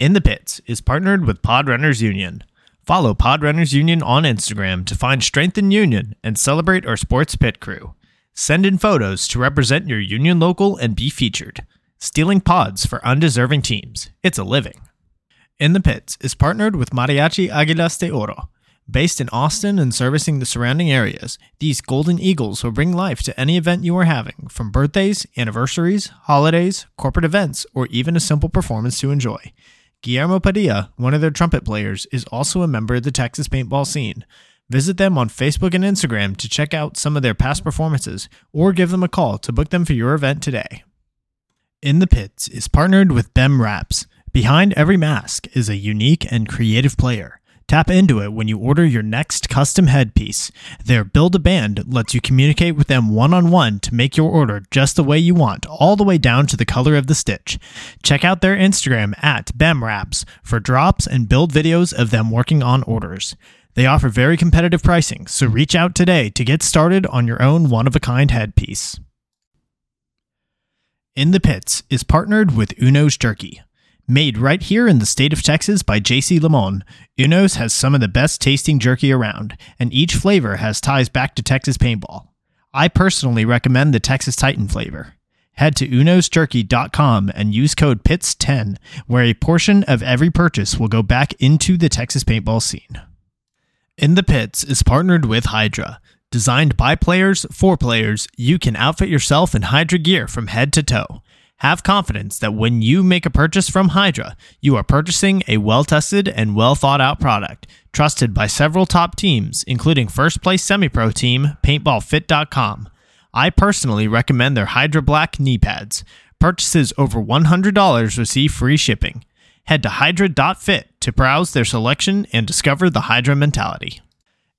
In the Pits is partnered with Podrunners Union. Follow Podrunners Union on Instagram to find strength in union and celebrate our sports pit crew. Send in photos to represent your union local and be featured. Stealing pods for undeserving teams. It's a living. In the Pits is partnered with Mariachi Águilas de Oro. Based in Austin and servicing the surrounding areas, these Golden Eagles will bring life to any event you are having, from birthdays, anniversaries, holidays, corporate events, or even a simple performance to enjoy. Guillermo Padilla, one of their trumpet players, is also a member of the Texas paintball scene. Visit them on Facebook and Instagram to check out some of their past performances, or give them a call to book them for your event today. In the Pits is partnered with Them Wraps. Behind every mask is a unique and creative player. Tap into it when you order your next custom headpiece. Their Build a Band lets you communicate with them one-on-one to make your order just the way you want, all the way down to the color of the stitch. Check out their Instagram at Them Wraps for drops and build videos of them working on orders. They offer very competitive pricing, so reach out today to get started on your own one-of-a-kind headpiece. In the Pits is partnered with Uno's Jerky. Made right here in the state of Texas by JC Limon, Uno's has some of the best tasting jerky around, and each flavor has ties back to Texas paintball. I personally recommend the Texas Titan flavor. Head to unosjerky.com and use code PITS10, where a portion of every purchase will go back into the Texas paintball scene. In the Pits is partnered with Hydra. Designed by players, for players, you can outfit yourself in Hydra gear from head to toe. Have confidence that when you make a purchase from Hydra, you are purchasing a well-tested and well-thought-out product, trusted by several top teams, including first-place semi-pro team, PaintballFit.com. I personally recommend their Hydra Black knee pads. Purchases over $100 receive free shipping. Head to Hydra.fit to browse their selection and discover the Hydra mentality.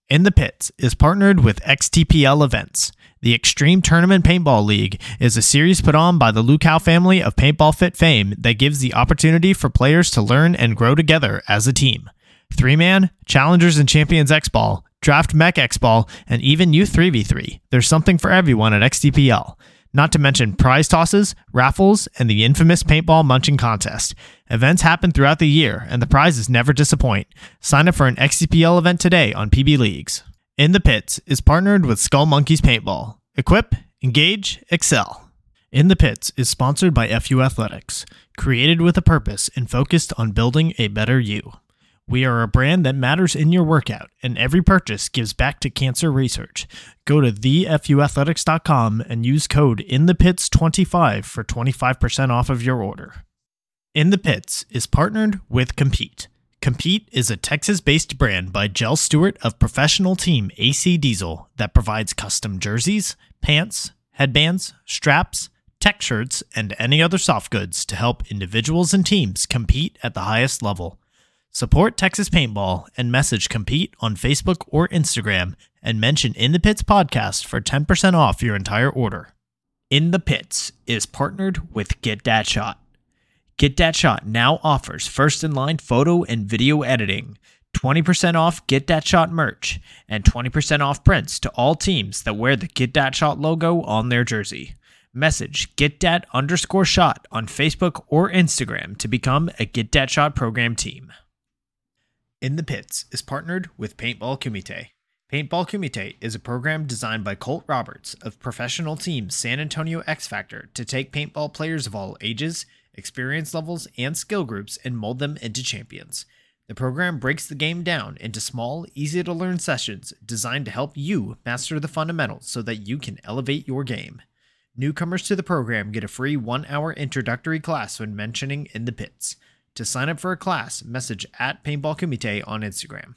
In the Pits is partnered with XTPL Events. The Extreme Tournament Paintball League is a series put on by the Lukow family of Paintball Fit fame that gives the opportunity for players to learn and grow together as a team. Three-man, Challengers and Champions X-Ball, Draft Mech X-Ball, and even Youth 3v3. There's something for everyone at XTPL. Not to mention prize tosses, raffles, and the infamous paintball munching contest. Events happen throughout the year, and the prizes never disappoint. Sign up for an XCPL event today on PB Leagues. In the Pits is partnered with Skull Monkeys Paintball. Equip, engage, excel. In the Pits is sponsored by FU Athletics, created with a purpose and focused on building a better you. We are a brand that matters in your workout, and every purchase gives back to cancer research. Go to thefuathletics.com and use code INTHEPITS25 for 25% off of your order. In the Pits is partnered with Compete. Compete is a Texas-based brand by Jell Stewart of professional team AC Diesel that provides custom jerseys, pants, headbands, straps, tech shirts, and any other soft goods to help individuals and teams compete at the highest level. Support Texas Paintball and message Compete on Facebook or Instagram and mention In the Pits podcast for 10% off your entire order. In the Pits is partnered with Get Dat Shot. Get Dat Shot now offers first-in-line photo and video editing, 20% off Get Dat Shot merch, and 20% off prints to all teams that wear the Get Dat Shot logo on their jersey. Message GetDat_shot on Facebook or Instagram to become a Get Dat Shot program team. In the Pits is partnered with Paintball Kumite. Paintball Kumite is a program designed by Colt Roberts of professional team San Antonio X-Factor to take paintball players of all ages, experience levels, and skill groups and mold them into champions. The program breaks the game down into small, easy-to-learn sessions designed to help you master the fundamentals so that you can elevate your game. Newcomers to the program get a free 1-hour introductory class when mentioning In the Pits. To sign up for a class, message at Paintball Kumite on Instagram.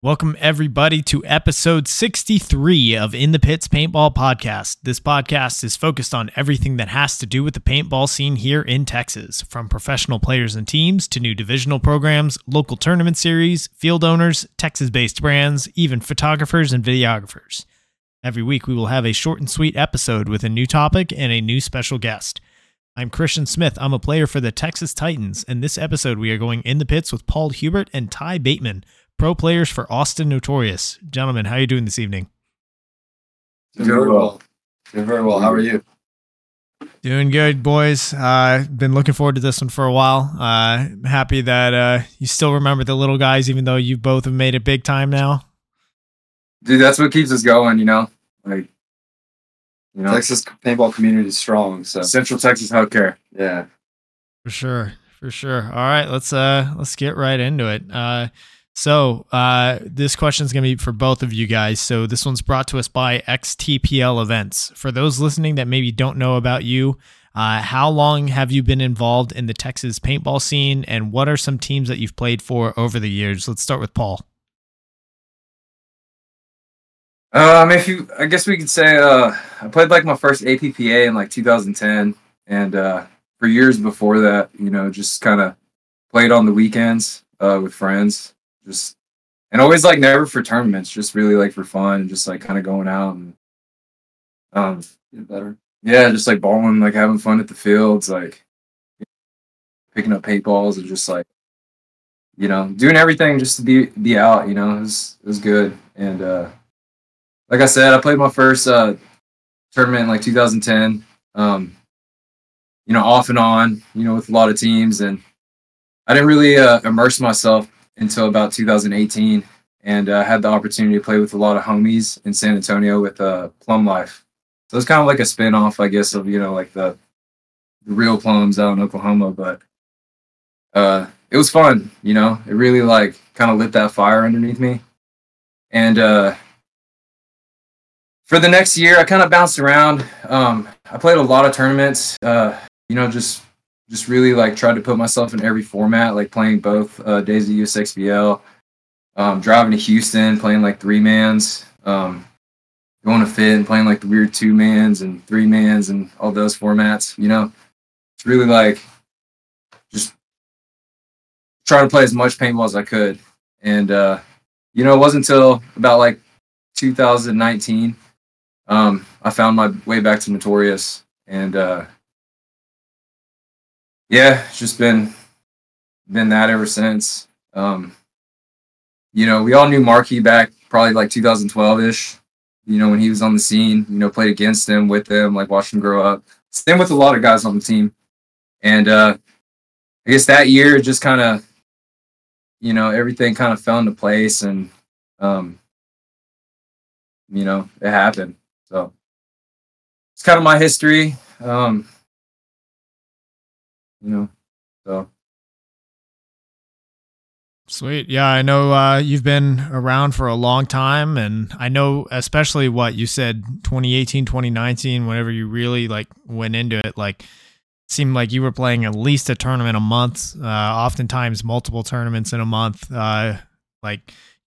Welcome everybody to episode 63 of In the Pits Paintball Podcast. This podcast is focused on everything that has to do with the paintball scene here in Texas, from professional players and teams to new divisional programs, local tournament series, field owners, Texas-based brands, even photographers and videographers. Every week we will have a short and sweet episode with a new topic and a new special guest. I'm Christian Smith. I'm a player for the Texas Titans, and this episode we are going In the Pits with Paul Hubert and Ty Bateman, pro players for Austin Notorious. Gentlemen, how are you doing this evening? Doing very well. How are you? Doing good, boys. Been looking forward to this one for a while. Happy that you still remember the little guys, even though you both have made it big time now. Dude, that's what keeps us going, you know? Like, you know, Texas paintball community is strong. So Central Texas healthcare. Yeah. For sure. For sure. All right, let's get right into it. So this question is going to be for both of you guys. So this one's brought to us by XTPL Events. For those listening that maybe don't know about you, how long have you been involved in the Texas paintball scene, and what are some teams that you've played for over the years? Let's start with Paul. I guess we could say I played like my first APPA in like 2010, and for years before that, you know, just kind of played on the weekends with friends. Just, and always like never for tournaments, just really like for fun and just like kind of going out and get better. Yeah, just like balling, like having fun at the fields, like picking up paintballs and just like, you know, doing everything just to be out, you know. It was good. And like I said, I played my first tournament in like 2010, you know, off and on, you know, with a lot of teams, and I didn't really immerse myself until about 2018, and had the opportunity to play with a lot of homies in San Antonio with Plum Life. So it's kind of like a spin-off, I guess, of, you know, like the real Plums out in Oklahoma, but it was fun, you know. It really like kind of lit that fire underneath me. And for the next year, I kind of bounced around. I played a lot of tournaments, you know, just really like tried to put myself in every format, like playing both days of USXBL, driving to Houston, playing like three mans, going to fit and playing like the weird two mans and three mans and all those formats, you know. It's really like just trying to play as much paintball as I could. And, you know, it wasn't until about like 2019, I found my way back to Notorious, and, yeah, it's just been that ever since. You know, we all knew Marky back probably like 2012-ish, you know, when he was on the scene, you know, played against him, with him, like watched him grow up. Same with a lot of guys on the team. And I guess that year just kind of, you know, everything kind of fell into place, and, you know, it happened. So it's kind of my history. You know, so sweet. Yeah, I know you've been around for a long time, and I know especially what you said, 2018, 2019, whenever you really like went into it, like it seemed like you were playing at least a tournament a month, oftentimes multiple tournaments in a month. Like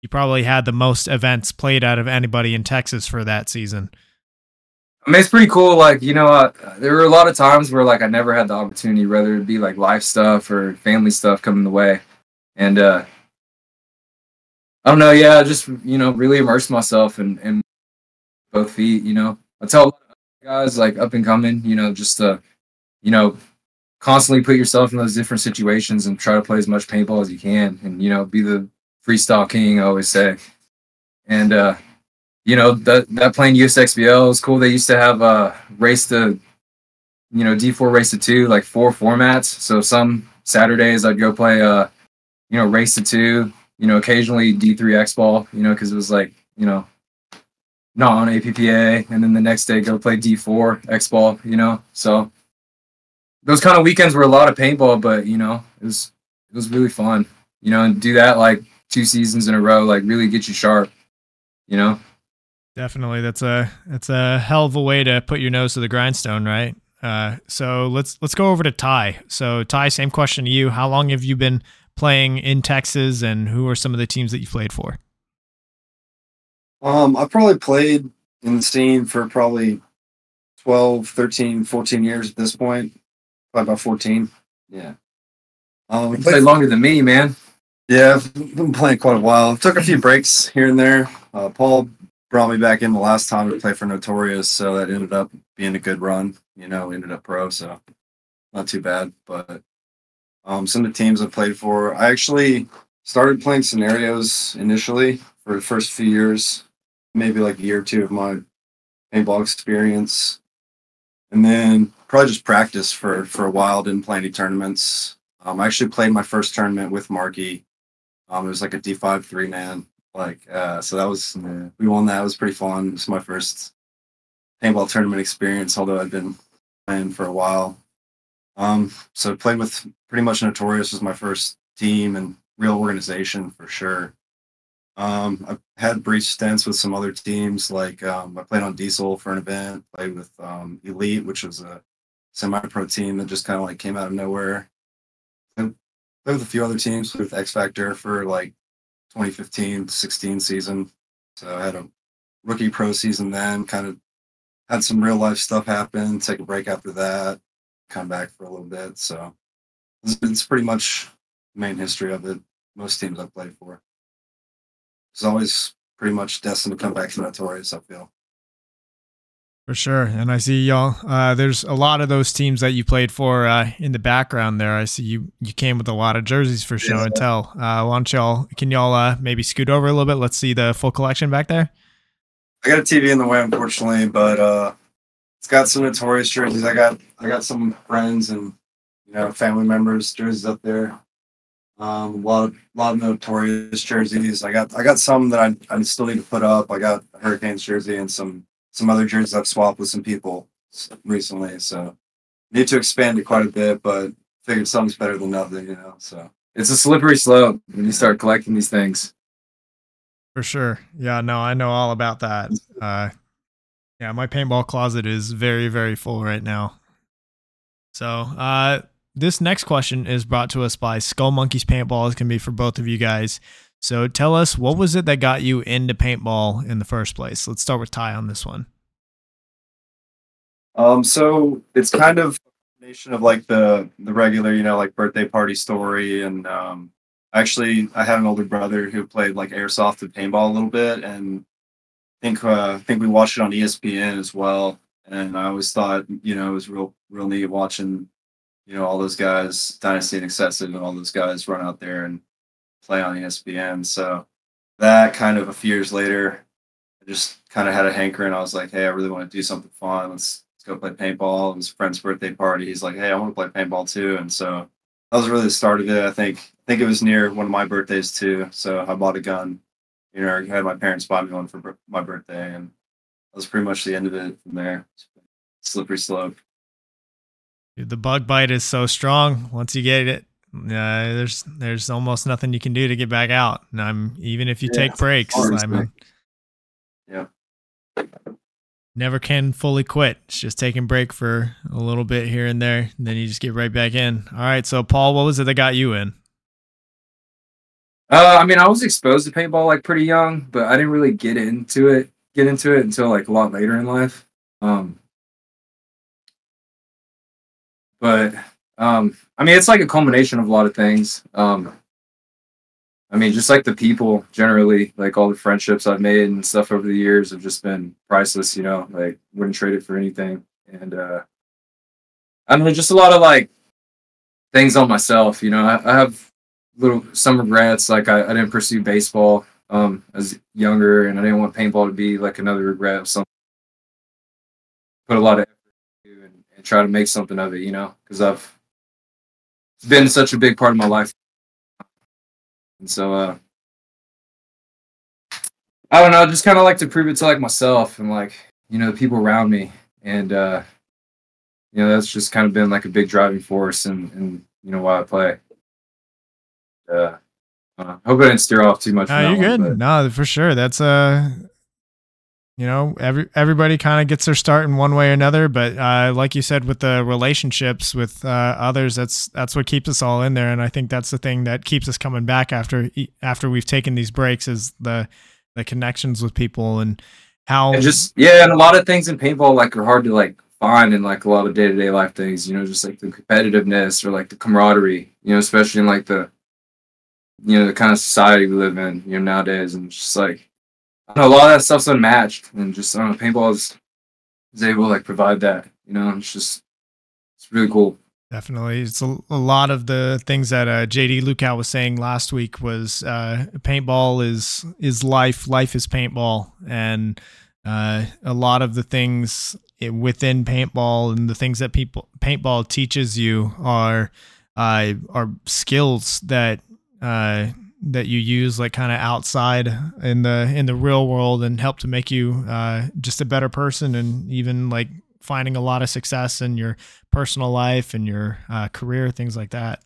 you probably had the most events played out of anybody in Texas for that season. I mean, it's pretty cool. Like, you know, there were a lot of times where like I never had the opportunity, whether it be like life stuff or family stuff coming the way. And I don't know. Yeah, I just, you know, really immersed myself in both feet. You know, I tell guys like up and coming, you know, just you know, constantly put yourself in those different situations and try to play as much paintball as you can, and, you know, be the freestyle king, I always say. And you know, that playing USXBL was cool. They used to have race to, you know, D4 race to 2, like four formats. So some Saturdays I'd go play, you know, race to 2, you know, occasionally D3 X ball, you know, because it was like, you know, not on APPA. And then the next day go play D4 X ball, you know. So those kind of weekends were a lot of paintball, but, you know, it was really fun, you know, and do that like two seasons in a row, like really get you sharp, you know. Definitely. That's a hell of a way to put your nose to the grindstone, right? So let's go over to Ty. So Ty, same question to you. How long have you been playing in Texas, and who are some of the teams that you played for? I've probably played in the scene for probably 12, 13, 14 years at this point. Probably about 14. Yeah. You played longer than me, man. Yeah, I've been playing quite a while. Took a few breaks here and there. Paul brought me back in the last time to play for Notorious, so that ended up being a good run, you know, ended up pro, so not too bad. But some of the teams I played for, I actually started playing scenarios initially for the first few years, maybe like a year or two of my paintball experience. And then probably just practice for a while. Didn't play any tournaments. I actually played my first tournament with Marky. It was like a D5 3-man. So that was, we won that. It was pretty fun. It was my first paintball tournament experience, although I've been playing for a while. So I played with pretty much Notorious was my first team and real organization for sure. I've had brief stints with some other teams. I played on Diesel for an event, played with Elite, which was a semi-pro team that just kind of like came out of nowhere. And played with a few other teams, played with X-Factor for 2015-16 season. So I had a rookie pro season then, kind of had some real life stuff happen, take a break after that, come back for a little bit. So it's pretty much the main history of it. Most teams I've played for. It's always pretty much destined to come back to Notorious, I feel. For sure. And I see y'all, there's a lot of those teams that you played for in the background there. I see you came with a lot of jerseys for show and tell. Can y'all maybe scoot over a little bit? Let's see the full collection back there. I got a TV in the way, unfortunately, but it's got some Notorious jerseys. I got some friends and family members jerseys up there. A lot of Notorious jerseys. I got some that I still need to put up. I got a Hurricanes jersey and some other jerseys I've swapped with some people recently. So need to expand it quite a bit, but figured something's better than nothing, So it's a slippery slope when you start collecting these things. For sure. Yeah, no, I know all about that. Yeah, my paintball closet is very, very full right now. So this next question is brought to us by Skull Monkeys Paintball. It's going to be for both of you guys. So tell us, what was it that got you into paintball in the first place? Let's start with Ty on this one. So it's kind of a combination of the regular, birthday party story. And actually, I had an older brother who played airsoft and paintball a little bit. And I think we watched it on ESPN as well. And I always thought, it was real neat watching all those guys, Dynasty and Excessive, and all those guys run out there and play on ESPN. So that kind of a few years later, I just kind of had a hankering. I was like, hey, I really want to do something fun. Let's go play paintball. It was a friend's birthday party. He's like, hey, I want to play paintball too. And so that was really the start of it. I think it was near one of my birthdays too. So I bought a gun, I had my parents buy me one for my birthday. And that was pretty much the end of it from there. Slippery slope. Dude, the bug bite is so strong. Once you get it, there's almost nothing you can do to get back out. And even if you take breaks, never can fully quit. It's just taking a break for a little bit here and there, and then you just get right back in. All right, so Paul, what was it that got you in? I was exposed to paintball pretty young, but I didn't really get into it until a lot later in life. It's a culmination of a lot of things. Just the people generally, all the friendships I've made and stuff over the years have just been priceless, wouldn't trade it for anything. And, just a lot of things on myself, I have some regrets. I didn't pursue baseball, as younger, and I didn't want paintball to be another regret of something. Put a lot of and try to make something of it, because I've been such a big part of my life. And so, I don't know, I just kind of to prove it to myself and the people around me. And, that's just kind of been a big driving force and why I play. Hope I didn't steer off too much. No, you're good. No, for sure. That's everybody kind of gets their start in one way or another, but like you said, with the relationships with others, that's what keeps us all in there. And I think that's the thing that keeps us coming back after we've taken these breaks is the connections with people and how. And a lot of things in paintball are hard to find in a lot of day-to-day life things. The competitiveness or the camaraderie. Especially in the the kind of society we live in nowadays, and just a lot of that stuff's unmatched, and just paintball is able to provide that. It's really cool. Definitely, it's a lot of the things that JD Lukow was saying last week was paintball is life is paintball, and A lot of the things within paintball and the things that paintball teaches you are skills that that you use like kind of outside in the real world and help to make you just a better person, and even like finding a lot of success in your personal life and your career, things like that.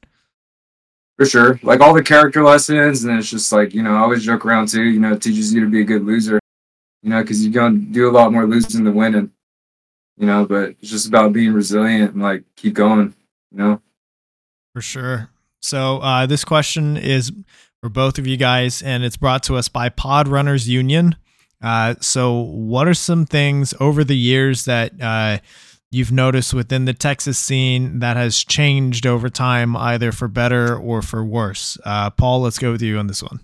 For sure. Like all the character lessons, and it's just like, you know, I always joke around too, you know, it teaches you to be a good loser, you know, because you're going to do a lot more losing than winning, you know, but it's just about being resilient and like keep going, you know. For sure. So this question is for both of you guys, and it's brought to us by Pod Runners Union. So what are some things over the years that you've noticed within the Texas scene that has changed over time, either for better or for worse? Paul, let's go with you on this one.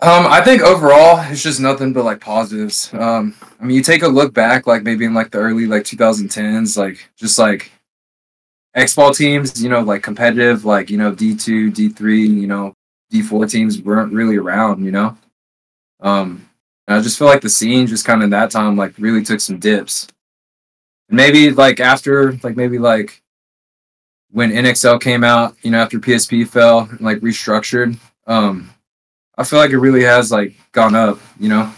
I think overall it's just nothing but like positives. I mean, you take a look back, like maybe in like the early like 2010s, like just like X-ball teams, you know, like competitive, like, you know, D2, D3, you know, D4 teams weren't really around, you know. I just feel like the scene just kind of that time like really took some dips. And maybe like after like maybe like when NXL came out, you know, after PSP fell and like restructured, I feel like it really has like gone up, you know.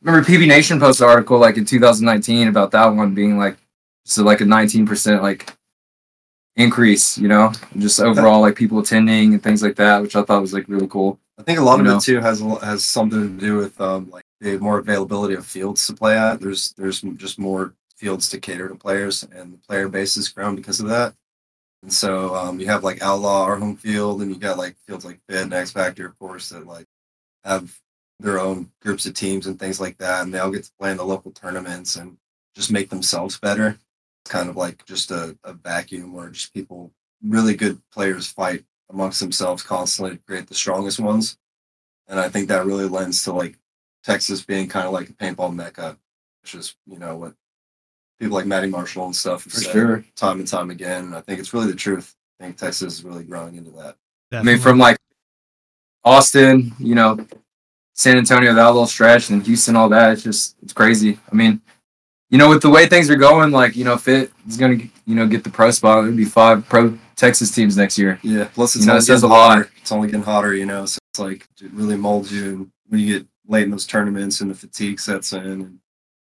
Remember PB Nation posted an article like in 2019 about that one being like so like a 19% like increase, you know, just overall like people attending and things like that, which I thought was like really cool. I think a lot of it too has something to do with like the more availability of fields to play at. There's just more fields to cater to players, and the player base has grown because of that. And so you have like Outlaw, our home field, and you got like fields like Fit and X-Factor, of course, that like have their own groups of teams and things like that, and they all get to play in the local tournaments and just make themselves better. It's kind of like just a vacuum where just people, really good players, fight amongst themselves constantly to create the strongest ones. And I think that really lends to like Texas being kind of like a paintball mecca, which is, you know, what people like Matty Marshall and stuff have said time and time again. And I think it's really the truth. I think Texas is really growing into that. Definitely. I mean, from like Austin, you know, San Antonio, that little stretch, and Houston, all that, it's crazy. I mean, you know, with the way things are going, like, you know, Fit is going to, you know, get the pro spot. It'll be 5 pro Texas teams next year. Yeah. Plus, it's, you know, it says a lot. It's only getting hotter, you know. So it's like, it really molds you. And when you get late in those tournaments and the fatigue sets in, and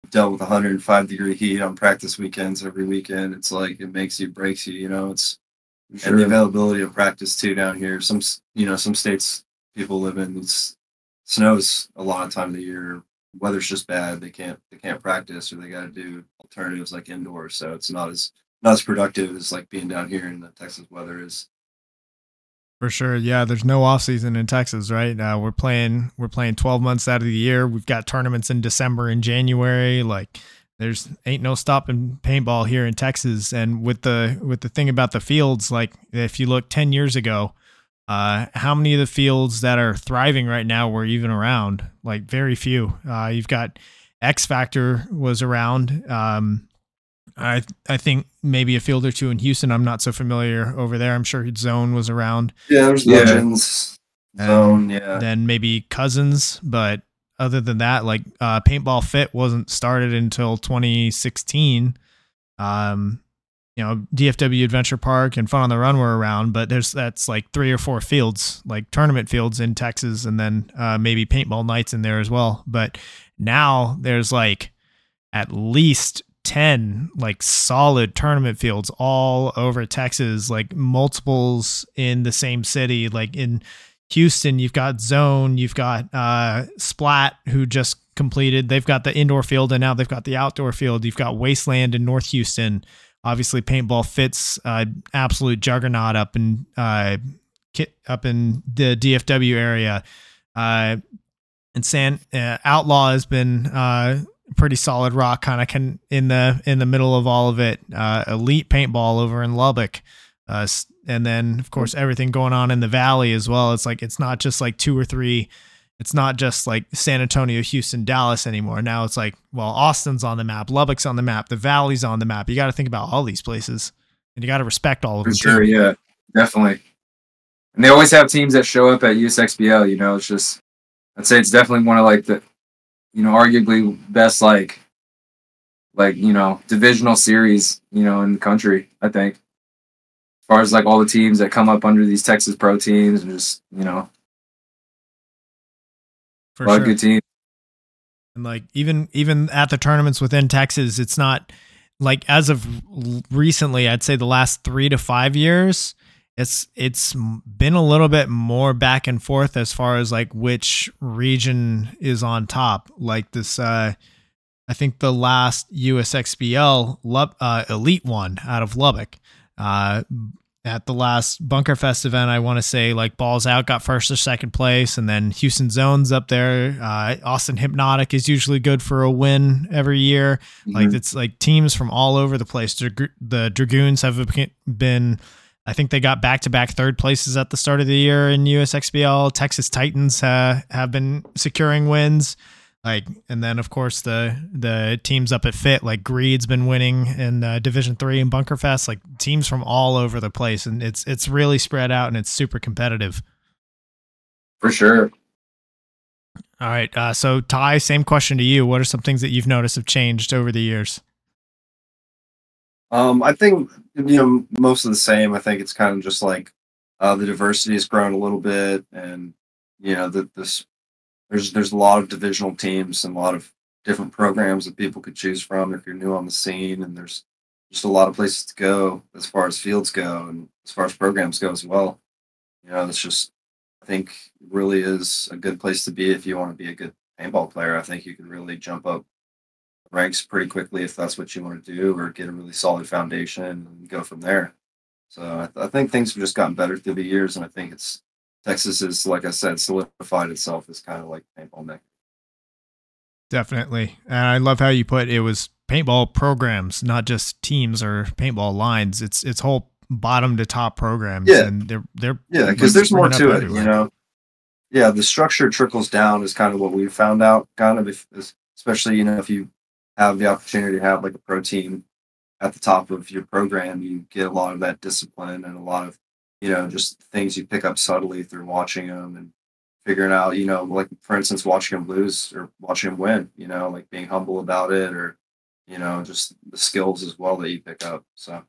you've dealt with 105-degree heat on practice weekends every weekend, it's like, it makes you, breaks you, you know. It's sure. And the availability of practice too down here. Some, you know, some states people live in, it's snows a lot of time of the year. Weather's just bad. They can't practice, or they got to do alternatives like indoors. So it's not as productive as like being down here in the Texas weather is. For sure, yeah. There's no off season in Texas, right? We're playing 12 months out of the year. We've got tournaments in December and January. Like, there's ain't no stopping paintball here in Texas. And with the thing about the fields, like if you look 10 years ago, how many of the fields that are thriving right now were even around? Like, very few. You've got X-Factor was around. I think maybe a field or two in Houston. I'm not so familiar over there. I'm sure Zone was around. Yeah, there's Legends. Zone, yeah. Then maybe Cousins. But other than that, like Paintball Fit wasn't started until 2016. You know, DFW Adventure Park and Fun on the Run were around, but that's like 3 or 4 fields, like tournament fields in Texas, and then maybe paintball nights in there as well. But now there's like at least 10 like solid tournament fields all over Texas, like multiples in the same city. Like in Houston, you've got Zone, you've got Splat, who just completed. They've got the indoor field, and now they've got the outdoor field. You've got Wasteland in North Houston. Obviously, Paintball Fit's absolute juggernaut up in the DFW area, and Outlaw has been pretty solid rock, kind of in the middle of all of it. Elite Paintball over in Lubbock, and then of course everything going on in the Valley as well. It's like it's not just like 2 or 3. It's not just like San Antonio, Houston, Dallas anymore. Now it's like, well, Austin's on the map, Lubbock's on the map, the Valley's on the map. You got to think about all these places, and you got to respect all of them. For sure, yeah, definitely. And they always have teams that show up at USXBL. You know, it's just, I'd say it's definitely one of like the you know, arguably best divisional series, you know, in the country, I think. As far as like all the teams that come up under these Texas pro teams and just, you know, for a lot of good teams. And like even at the tournaments within Texas, it's not like as of recently, I'd say the last 3 to 5 years, it's been a little bit more back and forth as far as like which region is on top. Like this, I think the last USXBL Elite one out of Lubbock, at the last Bunker Fest event, I want to say like Balls Out got first or second place, and then Houston Zone's up there. Austin Hypnotic is usually good for a win every year. Mm-hmm. Like it's like teams from all over the place. The Dragoons have been, I think they got back-to-back third places at the start of the year in USXBL. Texas Titans have been securing wins. Like, and then of course the teams up at Fit, like Greed's been winning in Division 3 and Bunker Fest, like teams from all over the place, and it's really spread out and it's super competitive. For sure. All right. So Ty, same question to you. What are some things that you've noticed have changed over the years? I think, you know, most of the same. I think it's kind of just like the diversity has grown a little bit, and you know there's a lot of divisional teams and a lot of different programs that people could choose from if you're new on the scene, and there's just a lot of places to go as far as fields go and as far as programs go as well. You know, it's just, I think it really is a good place to be if you want to be a good paintball player. I think you can really jump up ranks pretty quickly if that's what you want to do, or get a really solid foundation and go from there. So I think things have just gotten better through the years, and I think it's Texas is, like I said, solidified itself as kind of like paintball neck. Definitely. And I love how you put it was paintball programs, not just teams or paintball lines. It's whole bottom to top programs. Yeah. And they're yeah, because there's more to it, you know? Yeah. The structure trickles down is kind of what we found out, kind of, especially, you know, if you have the opportunity to have like a pro team at the top of your program, you get a lot of that discipline and a lot of, you know, just things you pick up subtly through watching them and figuring out, you know, like, for instance, watching them lose or watching them win, you know, like being humble about it, or, you know, just the skills as well that you pick up. So.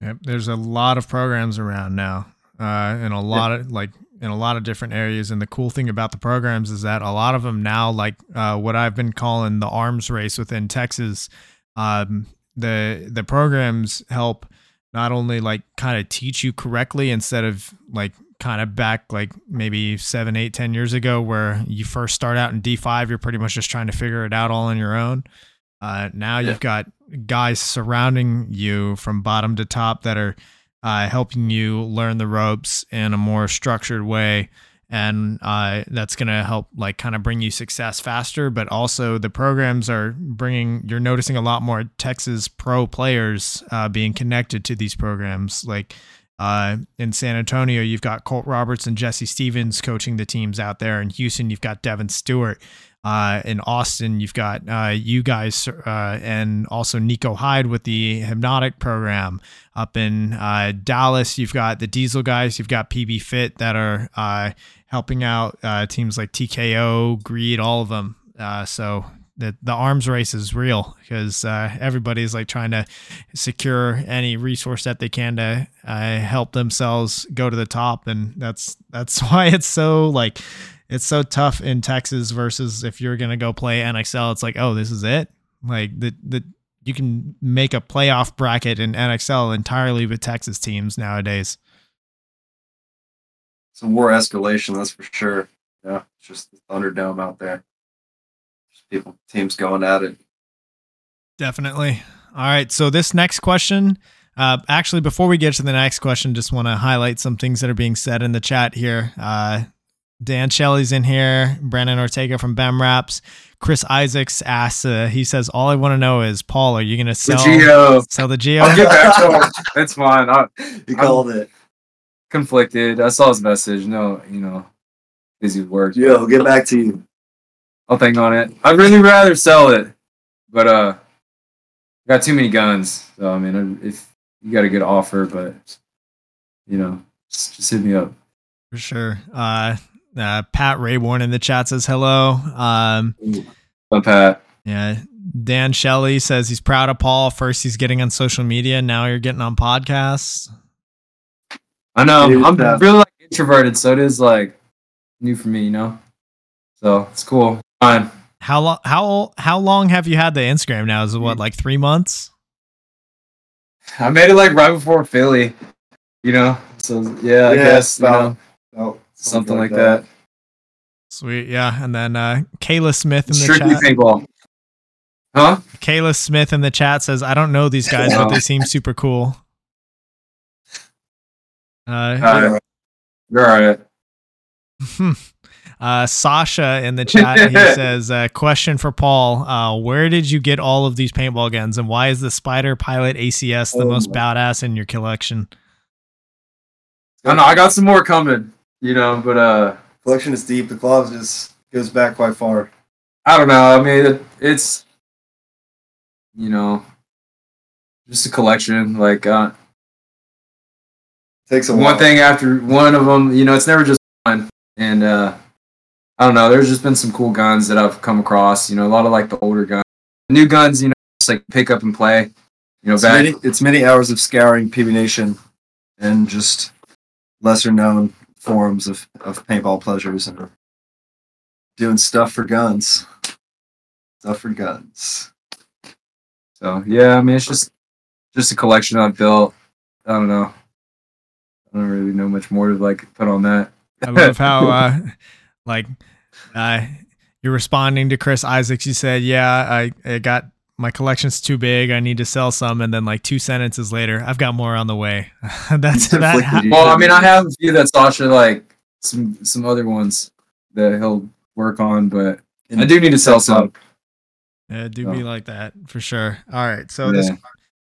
Yep. There's a lot of programs around now, and a lot of like in a lot of different areas. And the cool thing about the programs is that a lot of them now, like, what I've been calling the arms race within Texas, the programs help not only like kind of teach you correctly instead of like kind of back like maybe 7, 8, 10 years ago where you first start out in D5, you're pretty much just trying to figure it out all on your own. Now you've got guys surrounding you from bottom to top that are helping you learn the ropes in a more structured way. And that's going to help like kind of bring you success faster. But also the programs are you're noticing a lot more Texas pro players being connected to these programs. Like in San Antonio, you've got Colt Roberts and Jesse Stevens coaching the teams out there. In Houston, you've got Devin Stewart. In Austin, you've got you guys and also Nico Hyde with the Hypnotic program. Up in Dallas, you've got the Diesel guys. You've got PB Fit that are helping out teams like TKO, Greed, all of them. So the arms race is real because everybody's like trying to secure any resource that they can to help themselves go to the top. And that's why it's so like... It's so tough in Texas versus if you're going to go play NXL, it's like, oh, this is it. Like you can make a playoff bracket in NXL entirely with Texas teams nowadays. It's a war escalation. That's for sure. Yeah. It's just the Thunderdome out there. Just teams going at it. Definitely. All right. So this next question, actually, before we get to the next question, just want to highlight some things that are being said in the chat here. Dan Shelley's in here. Brandon Ortega from BEM Raps. Chris Isaacs asks, he says, all I want to know is, Paul, are you going to sell the Geo? I'll get back to him. It's fine. He called it. Conflicted. I saw his message. No, you know, busy work. Yeah, he'll get back to you. I'll think on it. I'd really rather sell it, but I got too many guns. So, I mean, if you got a good offer, but, you know, just hit me up. For sure. Pat Rayborn in the chat says hello. Hello, Pat. Yeah. Dan Shelley says he's proud of Paul. First, he's getting on social media. Now you're getting on podcasts. I know. Dude, I'm really like introverted, so it is like new for me, you know? So it's cool. Fine. How long have you had the Instagram now? Is it what, like 3 months? I made it like right before Philly, you know? So yeah, I guess something like that. Sweet. Yeah. And then Kayla Smith in the Strictly chat. Paintball. Huh? Kayla Smith in the chat says, I don't know these guys, but they seem super cool. You're all right. Sasha in the chat, he says, question for Paul. Where did you get all of these paintball guns, and why is the Spider Pilot ACS the most badass in your collection? I don't know. I got some more coming, you know, but collection is deep. The closet just goes back quite far. I don't know. I mean, it's... you know, just a collection. Like, takes a one thing after one of them. You know, it's never just one. And I don't know. There's just been some cool guns that I've come across. You know, a lot of like the older guns, new guns. You know, just like pick up and play. You know, it's many hours of scouring PB Nation and just lesser known forms of paintball pleasures and doing stuff for guns. So, yeah, I mean, it's just a collection I've built. I don't know. I don't really know much more to, like, put on that. I love how, you're responding to Chris Isaacs. You said, I got my collection's too big. I need to sell some. And then, like, 2 sentences later, I've got more on the way. Well, I mean, I have a few that Sasha, like, some other ones that he'll work on. But I do need to sell some. Yeah, it do be like that for sure. All right. So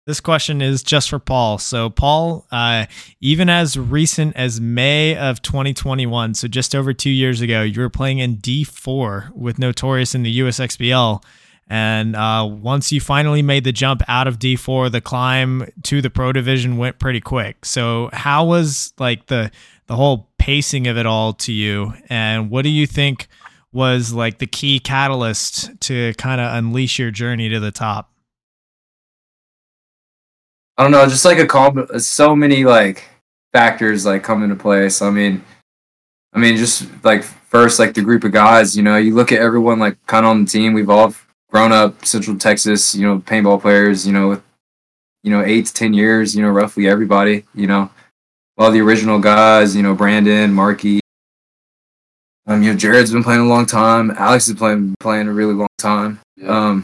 this question is just for Paul. So Paul, even as recent as May of 2021, so just over 2 years ago, you were playing in D4 with Notorious in the USXBL. And once you finally made the jump out of D4, the climb to the pro division went pretty quick. So how was like the whole pacing of it all to you? And what do you think was like the key catalyst to kind of unleash your journey to the top? I don't know, just like so many like factors like come into place. I mean, just like first, like the group of guys, you know, you look at everyone like kind of on the team. We've all grown up Central Texas, you know, paintball players, you know, with, you know, 8 to 10 years, you know, roughly everybody, you know, all the original guys, you know, Brandon, Marky. You know, Jared's been playing a long time. Alex is playing a really long time. Yeah.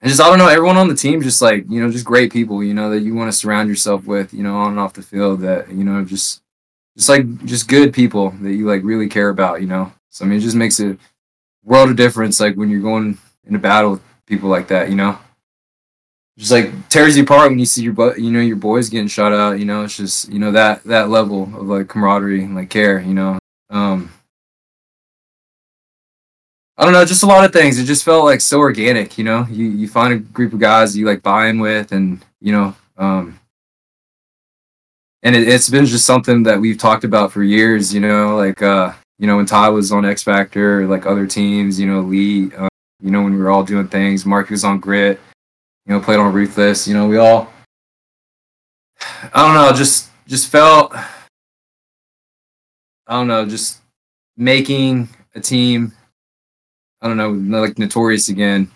And just, I don't know, everyone on the team, just like, you know, just great people, you know, that you want to surround yourself with, you know, on and off the field that, you know, just good people that you like really care about, you know? So, I mean, it just makes a world of difference. Like when you're going into battle with people like that, you know, just like tears you apart when you see your boys getting shot out, you know, it's just, you know, that level of like camaraderie and like care, you know? I don't know, just a lot of things. It just felt like so organic, you know, you find a group of guys you like buy in with, and, you know, and it's been just something that we've talked about for years, you know, like, you know, when Ty was on X-Factor, like other teams, you know, Elite, you know, when we were all doing things, Mark was on Grit, you know, played on Ruthless, you know, we all, I don't know, just felt, I don't know, just making a team, I don't know, like Notorious again,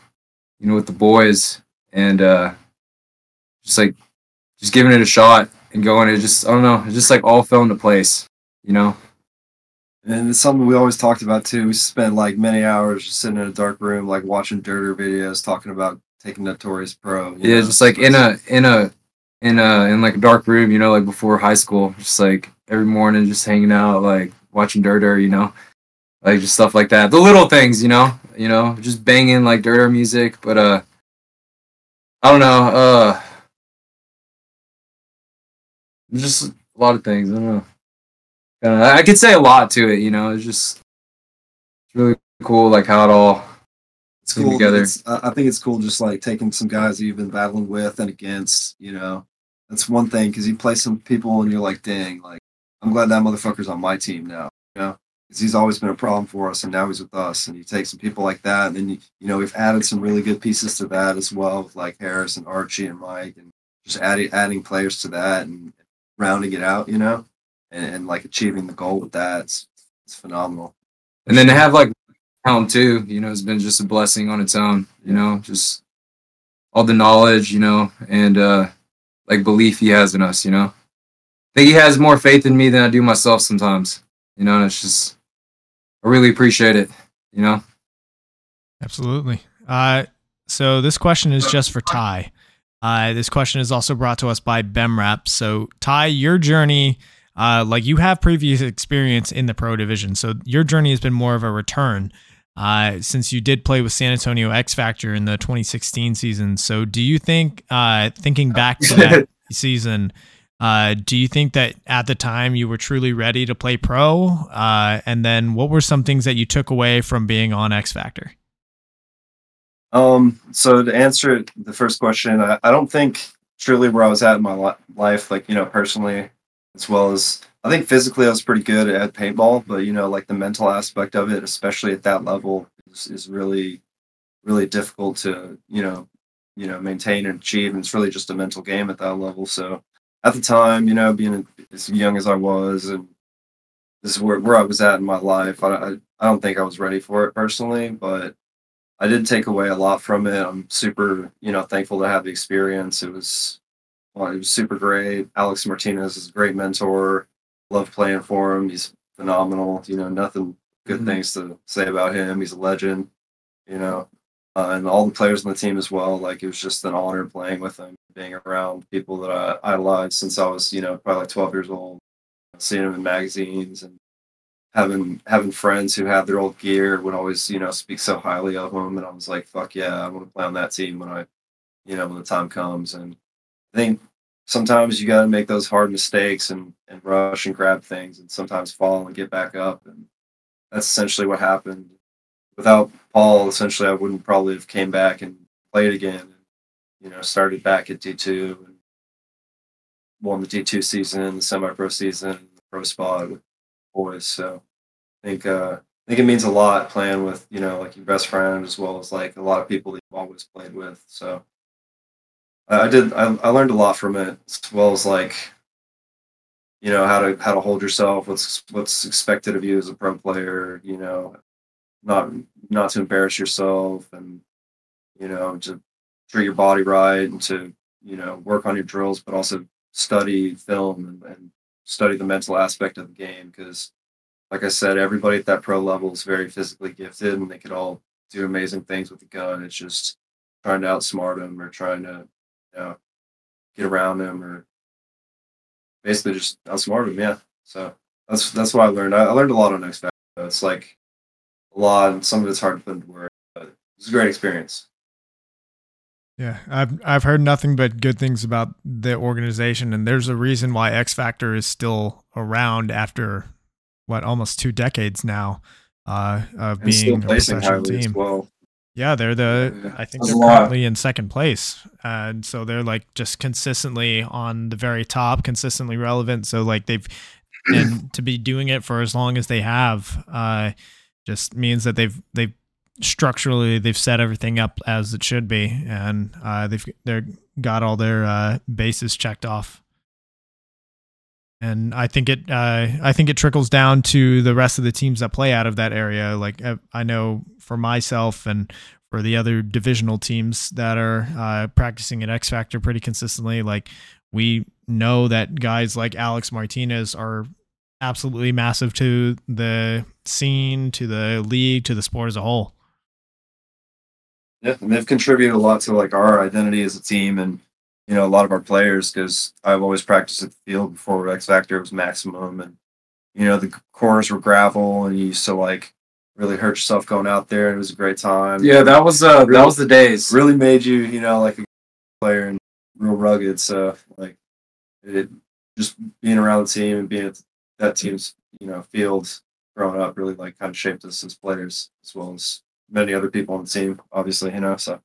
you know, with the boys, and just like, just giving it a shot and going, it just, I don't know, it just like all fell into place, you know? And it's something we always talked about too. We spent like many hours just sitting in a dark room, like watching Dyrr videos, talking about taking Notorious pro. Yeah, know? Just like in like a dark room, you know, like before high school, just like, every morning just hanging out, like watching Dyrr, you know, like just stuff like that. The little things, you know, just banging like Dyrr music. But, I don't know, just a lot of things. I don't know. I could say a lot to it, you know, it's really cool. Like how it all came together. I think it's cool. Just like taking some guys that you've been battling with and against, you know, that's one thing. Cause you play some people and you're like, dang, like, I'm glad that motherfucker's on my team now. You know, because he's always been a problem for us, and now he's with us. And you take some people like that, and then you know we've added some really good pieces to that as well, with like Harris and Archie and Mike, and just adding players to that and rounding it out, you know, and like achieving the goal with that. It's phenomenal. And then to have like talent too, you know, has been just a blessing on its own, you know, just all the knowledge, you know, and like belief he has in us, you know. I think he has more faith in me than I do myself sometimes, you know, and it's just, I really appreciate it, you know. Absolutely. So this question is just for Ty. This question is also brought to us by BEMRAP. So Ty, your journey, like you have previous experience in the pro division, so your journey has been more of a return since you did play with San Antonio X-Factor in the 2016 season. So do you think, thinking back to that season, do you think that at the time you were truly ready to play pro? And then what were some things that you took away from being on X-Factor? So to answer the first question, I don't think truly where I was at in my life, like, you know, personally, as well as I think physically I was pretty good at paintball, but, you know, like the mental aspect of it, especially at that level, is really, really difficult to, you know, maintain and achieve. And it's really just a mental game at that level. So at the time, you know, being as young as I was, and this is where I was at in my life, I don't think I was ready for it personally, but I did take away a lot from it. I'm super, you know, thankful to have the experience. It was super great. Alex Martinez is a great mentor. Love playing for him. He's phenomenal. You know, nothing good things to say about him. He's a legend, you know, and all the players on the team as well. Like, it was just an honor playing with him, being around people that I idolized since I was, you know, probably like 12 years old, seeing him in magazines and having friends who had their old gear would always, you know, speak so highly of him. And I was like, fuck yeah, I want to play on that team when I, you know, when the time comes. And I think sometimes you got to make those hard mistakes and rush and grab things, and sometimes fall and get back up. And that's essentially what happened. Without Paul, essentially, I wouldn't probably have came back and played again. And, you know, started back at D2 and won the D2 season, the semi-pro season, the pro spot with boys. So I think it means a lot playing with, you know, like your best friend, as well as like a lot of people that you've always played with. So I learned a lot from it, as well as like, you know, how to hold yourself, what's expected of you as a pro player, you know, not to embarrass yourself, and, you know, to treat your body right, and to, you know, work on your drills, but also study film and study the mental aspect of the game. Because like I said, everybody at that pro level is very physically gifted, and they could all do amazing things with the gun. It's just trying to outsmart them, or trying to, you know, get around them, or basically just outsmart them. Yeah. So that's what I learned. I learned a lot on X-Factor. It's like a lot, and some of it's hard to put into words, but it's a great experience. Yeah, I've heard nothing but good things about the organization, and there's a reason why X-Factor is still around after what, almost 2 decades now of and being a professional team. Well, yeah, they're I think they're currently in second place, and so they're like just consistently on the very top, consistently relevant. So like and to be doing it for as long as they have, just means that they've structurally they've set everything up as it should be, and they're got all their bases checked off. And I think it trickles down to the rest of the teams that play out of that area. Like I know for myself and for the other divisional teams that are practicing at X-Factor pretty consistently, like we know that guys like Alex Martinez are absolutely massive to the scene, to the league, to the sport as a whole. Yeah, and they've contributed a lot to like our identity as a team, and, you know, a lot of our players, because I've always practiced at the field before X-Factor was maximum, and, you know, the cores were gravel, and you used to like really hurt yourself going out there, and it was a great time. Yeah, that was the days. Really made you, you know, like a player and real rugged. So like it just being around the team and being at that team's, you know, field growing up really like kind of shaped us as players, as well as many other people on the team, obviously, you know, so.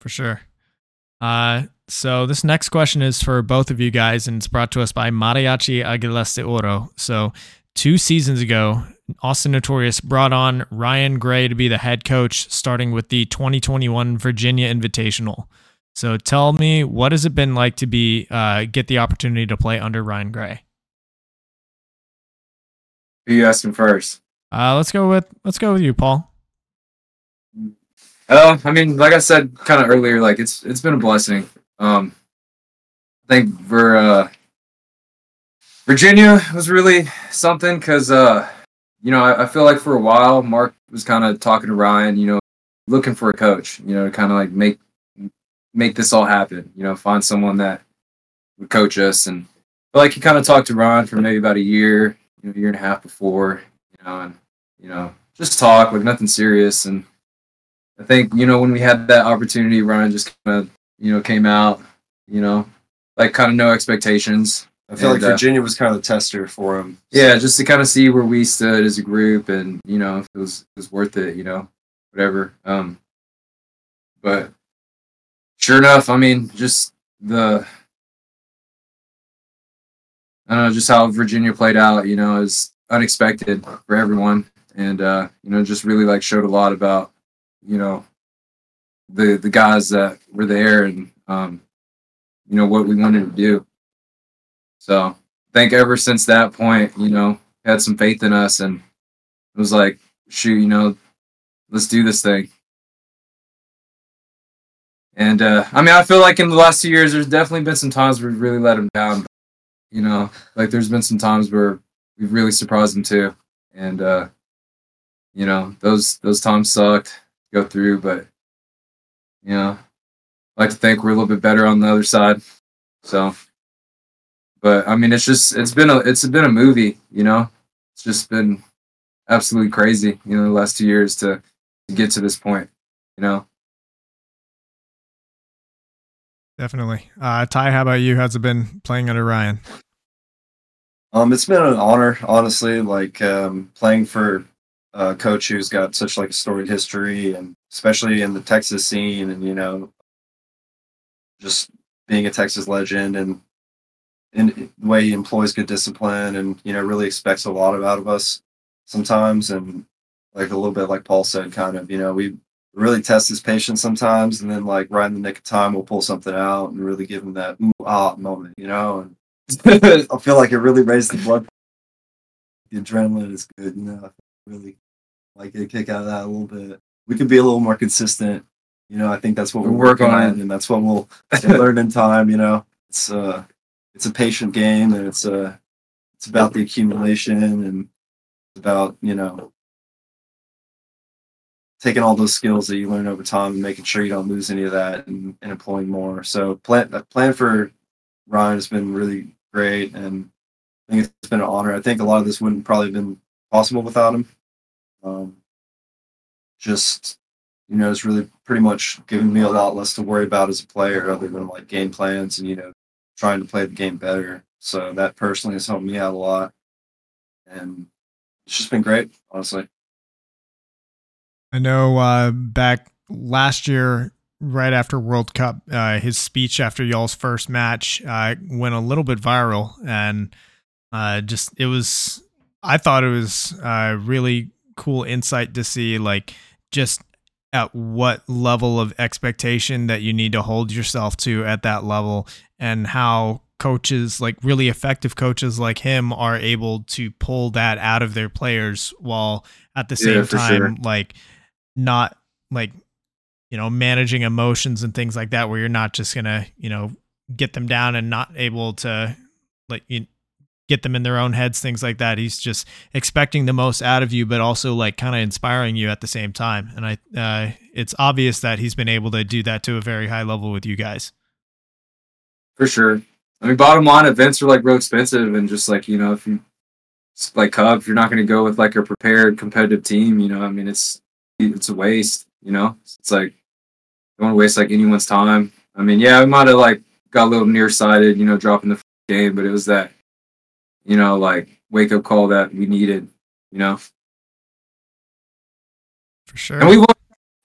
For sure. So this next question is for both of you guys, and it's brought to us by Mariachi Aguilas de Oro. So 2 seasons ago, Austin Notorious brought on Ryan Gray to be the head coach, starting with the 2021 Virginia Invitational. So tell me, what has it been like to be get the opportunity to play under Ryan Gray? Who are you asking first? Let's go with you, Paul. I mean, like I said kind of earlier, like it's been a blessing. I think Virginia was really something because you know, I feel like for a while Mark was kind of talking to Ryan, you know, looking for a coach, you know, to kind of like make this all happen, you know, find someone that would coach us. And like he kind of talked to Ron for maybe about a year, you know, year and a half before, you know, and, you know, just talk, like nothing serious. And I think, you know, when we had that opportunity, Ryan just kind of, you know, came out, you know, like kind of no expectations. I feel like Virginia was kind of the tester for him. Yeah, just to kind of see where we stood as a group and, you know, if it was worth it, you know, whatever. But sure enough, I mean, just how Virginia played out, you know, is unexpected for everyone. And, you know, just really like showed a lot about, you know, the guys that were there and, you know, what we wanted to do. So I think ever since that point, you know, had some faith in us and it was like, shoot, you know, let's do this thing. And, I mean, I feel like in the last 2 years, there's definitely been some times where we've really let him down. But, you know, like there's been some times where we've really surprised him too. And, you know, those times sucked to go through, but, you know, I like to think we're a little bit better on the other side. So, but I mean, it's been a movie, you know, it's just been absolutely crazy, you know, the last 2 years to get to this point, you know. Definitely. Ty, how about you? How's it been playing under Ryan? It's been an honor, honestly, like playing for a coach who's got such like a storied history, and especially in the Texas scene, and, you know, just being a Texas legend and the way he employs good discipline and, you know, really expects a lot out of us sometimes. And like a little bit like Paul said, kind of, you know, we really test his patience sometimes, and then like right in the nick of time we'll pull something out and really give him that moment, you know. And I feel like it really raised the blood. The adrenaline is good, you know. I really like get a kick out of that a little bit. We could be a little more consistent, you know. I think that's what we're working on, and that's what we'll learn in time, you know. It's a patient game, and it's about the accumulation, and it's about, you know, taking all those skills that you learn over time and making sure you don't lose any of that and employing more. So plan for Ryan has been really great, and I think it's been an honor. I think a lot of this wouldn't probably have been possible without him. Just, you know, it's really pretty much given me a lot less to worry about as a player other than like game plans and, you know, trying to play the game better. So that personally has helped me out a lot, and it's just been great, honestly. I know back last year, right after World Cup, his speech after y'all's first match went a little bit viral, and I thought it was really cool insight to see, like, just at what level of expectation that you need to hold yourself to at that level, and how coaches, like really effective coaches like him, are able to pull that out of their players while at the same time, sure, like, not like, you know, managing emotions and things like that, where you're not just gonna, you know, get them down and not able to like get them in their own heads, things like that. He's just expecting the most out of you, but also like kind of inspiring you at the same time. And I it's obvious that he's been able to do that to a very high level with you guys. For sure. I mean, bottom line, events are like real expensive, and just like, you know, if you like Cub, if you're not going to go with like a prepared competitive team, you know, I mean, it's a waste. You know, it's like, don't want to waste like anyone's time. I mean, yeah, we might have like got a little nearsighted, you know, dropping the game, but it was that, you know, like wake up call that we needed, you know. For sure. And we won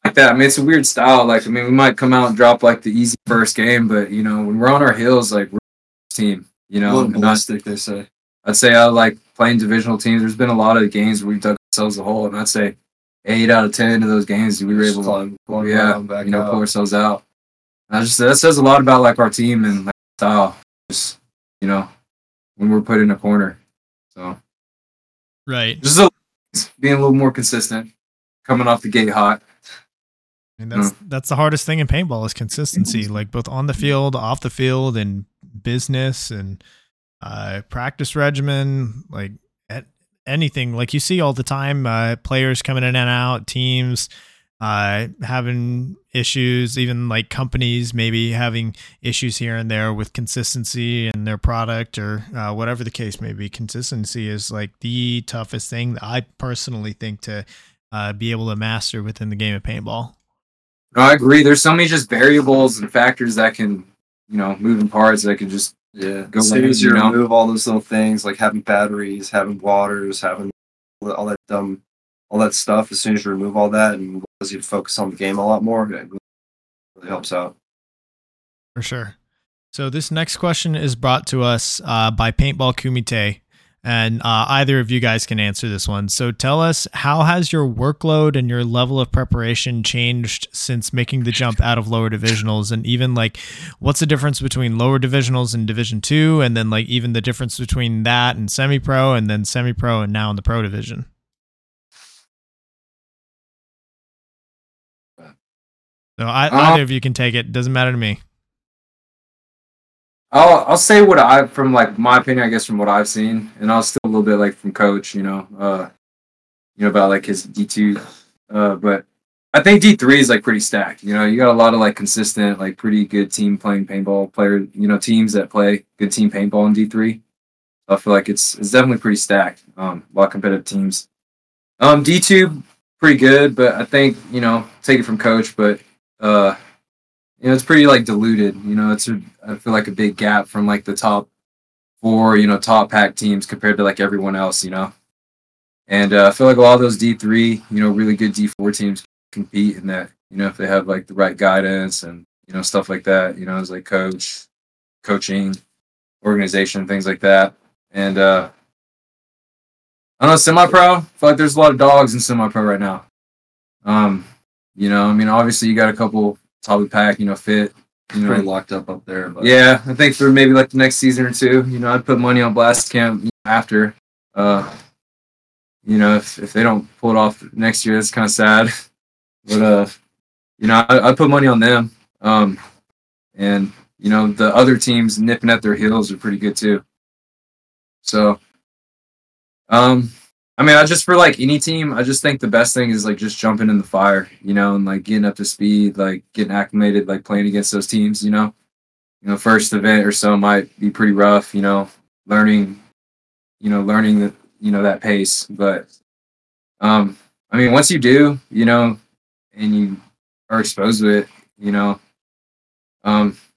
like that. I mean, it's a weird style. Like, I mean, we might come out and drop like the easy first game, but, you know, when we're on our heels, like we're team, you know, ballistic, they say. I'd say I like playing divisional teams, there's been a lot of games where we've dug ourselves a hole, and I'd say 8 out of 10 of those games we were able to, pull ourselves out. And that says a lot about like our team and like style, just when we're put in a corner. So, right, just being a little more consistent, coming off the gate hot. And that's the hardest thing in paintball is consistency, like both on the field, off the field, and business and practice regimen, like at anything. Like you see all the time, players coming in and out, teams having issues, even like companies maybe having issues here and there with consistency in their product or whatever the case may be. Consistency is like the toughest thing that I personally think to be able to master within the game of paintball. I agree. There's so many just variables and factors that can, moving parts that can just go. So you remove all those little things, like having batteries, having waters, having all that stuff. As soon as you remove all that and allows you to focus on the game a lot more, it really helps out. For sure. So this next question is brought to us by Paintball Kumite. And either of you guys can answer this one. So tell us, how has your workload and your level of preparation changed since making the jump out of lower divisionals? And even like, what's the difference between lower divisionals and Division 2? And then like even the difference between that and semi-pro, and then semi-pro and now in the pro division. So either of you can take it. Doesn't matter to me. I'll say what I, from like my opinion, I guess from what I've seen, and I'll still a little bit like from coach, about like his D2, but I think D3 is like pretty stacked. You got a lot of like consistent, like pretty good team playing paintball player, teams that play good team paintball in D3. I feel like it's definitely pretty stacked. A lot of competitive teams. D2 pretty good, but I think, take it from coach, but, it's pretty like diluted. I feel like a big gap from like the top four, top pack teams compared to like everyone else, And I feel like a lot of those D3, really good D4 teams compete in that, if they have like the right guidance and, stuff like that, as like coach, coaching, organization, things like that. And I don't know, semi-pro, I feel like there's a lot of dogs in semi-pro right now. Obviously you got a couple top of the pack, fit. Pretty locked up there. But. Yeah, I think for maybe like the next season or two, I'd put money on Blast Camp after. If they don't pull it off next year, that's kind of sad. But, I'd put money on them. The other teams nipping at their heels are pretty good too. So, I just for like any team, I just think the best thing is like just jumping in the fire, and like getting up to speed, like getting acclimated, like playing against those teams, first event or so might be pretty rough, learning the, that pace. But, once you do, and you are exposed to it,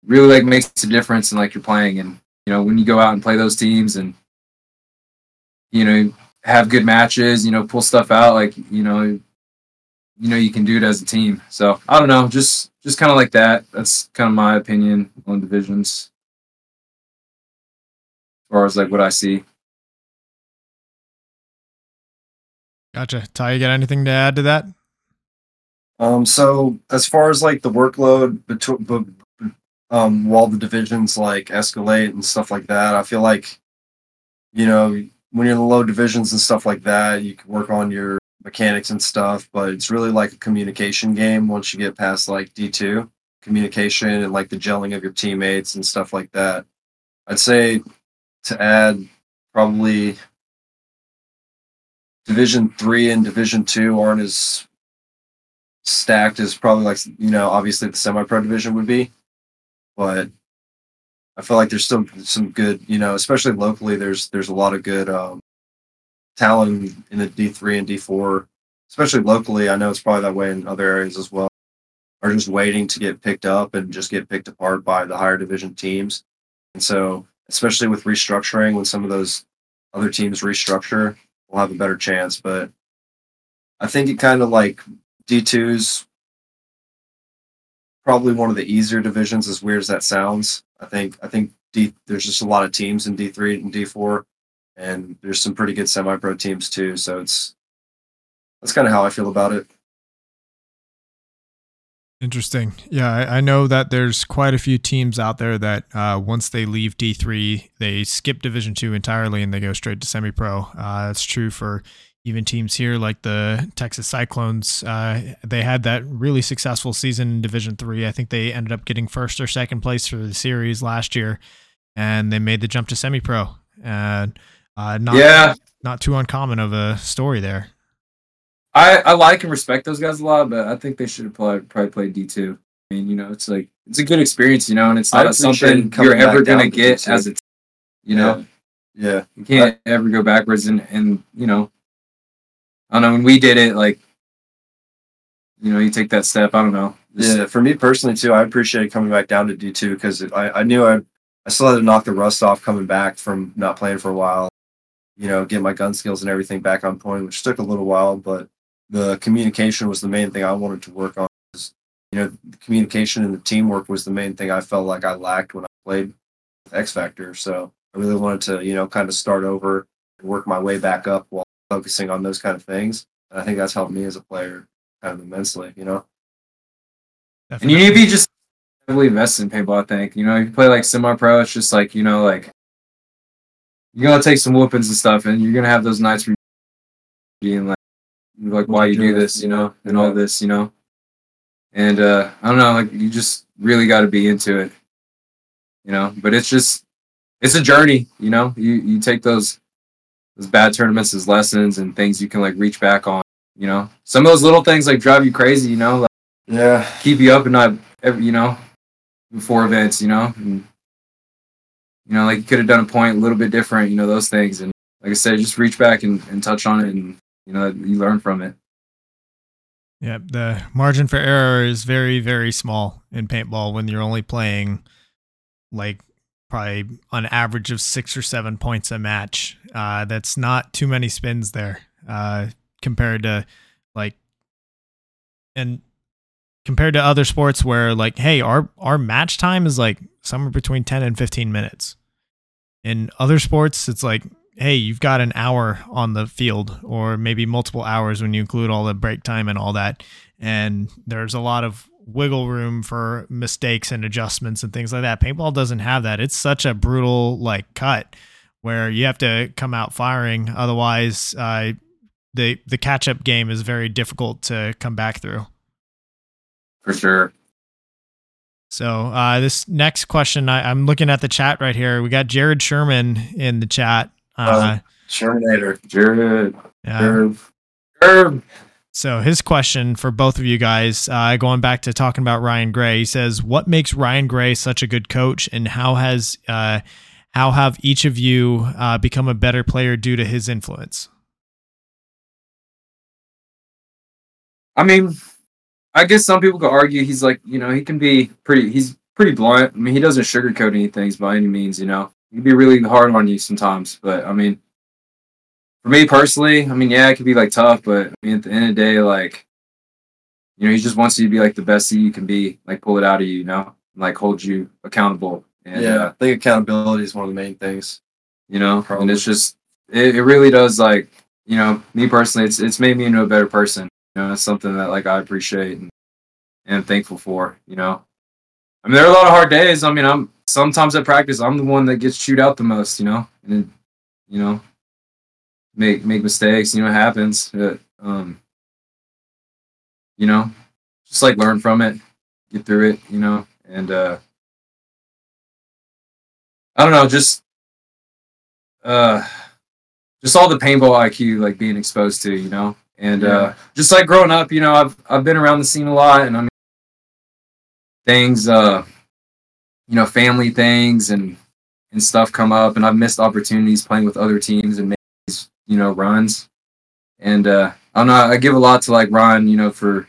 really like makes a difference in like you're playing and, when you go out and play those teams and, have good matches, pull stuff out, like, you can do it as a team. So I don't know, just kind of like that. That's kind of my opinion on divisions as far as like what I see. Gotcha. Ty, you got anything to add to that? So as far as like the workload while the divisions like escalate and stuff like that, I feel like, when you're in the low divisions and stuff like that, you can work on your mechanics and stuff, but it's really like a communication game once you get past like D2, communication and like the gelling of your teammates and stuff like that. I'd say to add probably Division 3 and Division 2 aren't as stacked as probably like, obviously the semi-pro division would be, but I feel like there's still some good, especially locally, there's a lot of good talent in the D3 and D4, especially locally. I know it's probably that way in other areas as well, are just waiting to get picked up and just get picked apart by the higher division teams. And so, especially with restructuring, when some of those other teams restructure, we'll have a better chance. But I think it kind of like D2's probably one of the easier divisions, as weird as that sounds. I think there's just a lot of teams in D3 and D4, and there's some pretty good semi-pro teams too. So that's kind of how I feel about it. Interesting. Yeah, I know that there's quite a few teams out there that once they leave D3, they skip Division II entirely and they go straight to semi-pro. That's true for even teams here like the Texas Cyclones. They had that really successful season in Division III. I think they ended up getting first or second place for the series last year, and they made the jump to semi-pro. Not too uncommon of a story there. I like and respect those guys a lot, but I think they should have probably played D2. I mean, you know, it's like, it's a good experience, you know, and it's not something you're ever going to get as a team, you know? Yeah. You can't ever go backwards. And, you know, I don't know, when we did it, like, you know, you take that step, I don't know. Yeah, for me personally, too, I appreciate coming back down to D2 because I knew I still had to knock the rust off coming back from not playing for a while, you know, get my gun skills and everything back on point, which took a little while, but the communication was the main thing I wanted to work on. You know, the communication and the teamwork was the main thing I felt like I lacked when I played with X-Factor. So I really wanted to, you know, kind of start over and work my way back up while focusing on those kind of things. And I think that's helped me as a player kind of immensely, you know. Definitely. And you need to be just heavily invested in paintball, I think. You know, if you play like semi-pro, it's just like, you know, like you're going to take some whoopings and stuff, and you're going to have those nights where you're being like why you do this, you know, and all this, you know, and I don't know, like you just really got to be into it, you know. But it's a journey, you know. You take those bad tournaments as lessons and things you can like reach back on, you know. Some of those little things like drive you crazy, you know, like keep you up and not every, you know, before events, you know, and you know, like you could have done a point a little bit different, you know, those things, and like I said, just reach back and touch on it and. You know, you learn from it. Yeah, the margin for error is very, very small in paintball when you're only playing like probably an average of 6 or 7 points a match. That's not too many spins there compared to like, and compared to other sports where like, hey, our match time is like somewhere between 10 and 15 minutes. In other sports, it's like, hey, you've got an hour on the field or maybe multiple hours when you include all the break time and all that. And there's a lot of wiggle room for mistakes and adjustments and things like that. Paintball doesn't have that. It's such a brutal like cut where you have to come out firing. Otherwise, the catch up game is very difficult to come back through. For sure. So this next question, I'm looking at the chat right here. We got Jared Sherman in the chat. Shermanator. Jared. Jared. So his question for both of you guys, going back to talking about Ryan Gray, he says, what makes Ryan Gray such a good coach, and how have each of you become a better player due to his influence? I mean, I guess some people could argue he's like, you know, he's pretty blunt. I mean, he doesn't sugarcoat anything by any means, you know. He'd be really hard on you sometimes, but I mean, for me personally, I mean, yeah, it could be like tough, but I mean, at the end of the day, like, you know, he just wants you to be like the best that you can be, like pull it out of you, you know, and, like hold you accountable. And, I think accountability is one of the main things, you know. Probably. And it's just, it really does, like, you know, me personally, it's made me into a better person. You know, it's something that like I appreciate and I'm thankful for. You know, I mean, there are a lot of hard days. I mean, sometimes at practice, I'm the one that gets chewed out the most, you know, and, you know, make mistakes, you know, it happens, but, you know, just like learn from it, get through it, you know, and, I don't know, just all the paintball IQ, like being exposed to, you know, and, just like growing up, you know, I've been around the scene a lot, and I mean, things, you know, family things and stuff come up, and I've missed opportunities playing with other teams and making, you know, runs. And I don't know, I give a lot to like Ron, you know, for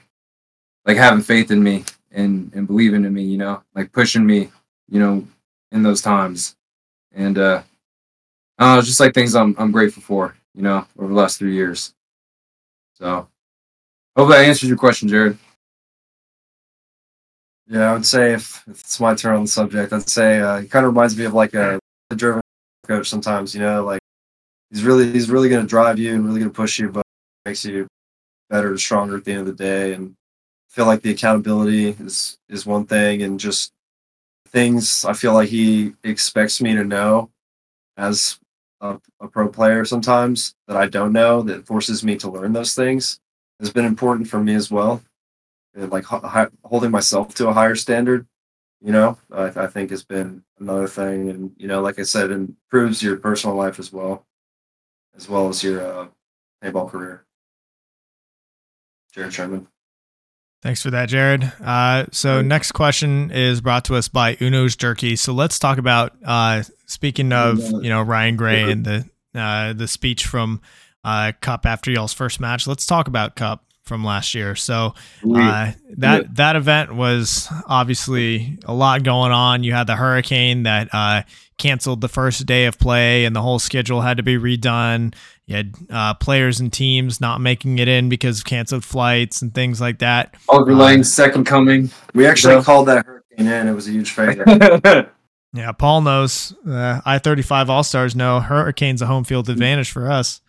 like having faith in me and believing in me, you know, like pushing me, you know, in those times. And I don't know, it's just like things I'm grateful for, you know, over the last 3 years. So hopefully that answers your question, Jared. Yeah, I would say if it's my turn on the subject, I'd say it kind of reminds me of like a driven coach sometimes, you know, like he's really going to drive you and really going to push you, but makes you better and stronger at the end of the day. And I feel like the accountability is one thing, and just things I feel like he expects me to know as a pro player sometimes that I don't know, that forces me to learn those things, has been important for me as well. And like holding myself to a higher standard, you know, I think has been another thing. And, you know, like I said, it improves your personal life as well as your paintball career. Jared Sherman. Thanks for that, Jared. So next question is brought to us by Uno's Jerky. So let's talk about, speaking of, you know, Ryan Gray and the speech from Cup after y'all's first match. Let's talk about Cup from last year. So that event was obviously a lot going on. You had the hurricane that canceled the first day of play and the whole schedule had to be redone. You had players and teams not making it in because of canceled flights and things like that. Overlaying second coming. We actually called that hurricane in. It was a huge failure. Yeah, Paul knows. I-35 All-Stars know hurricane's a home field advantage for us.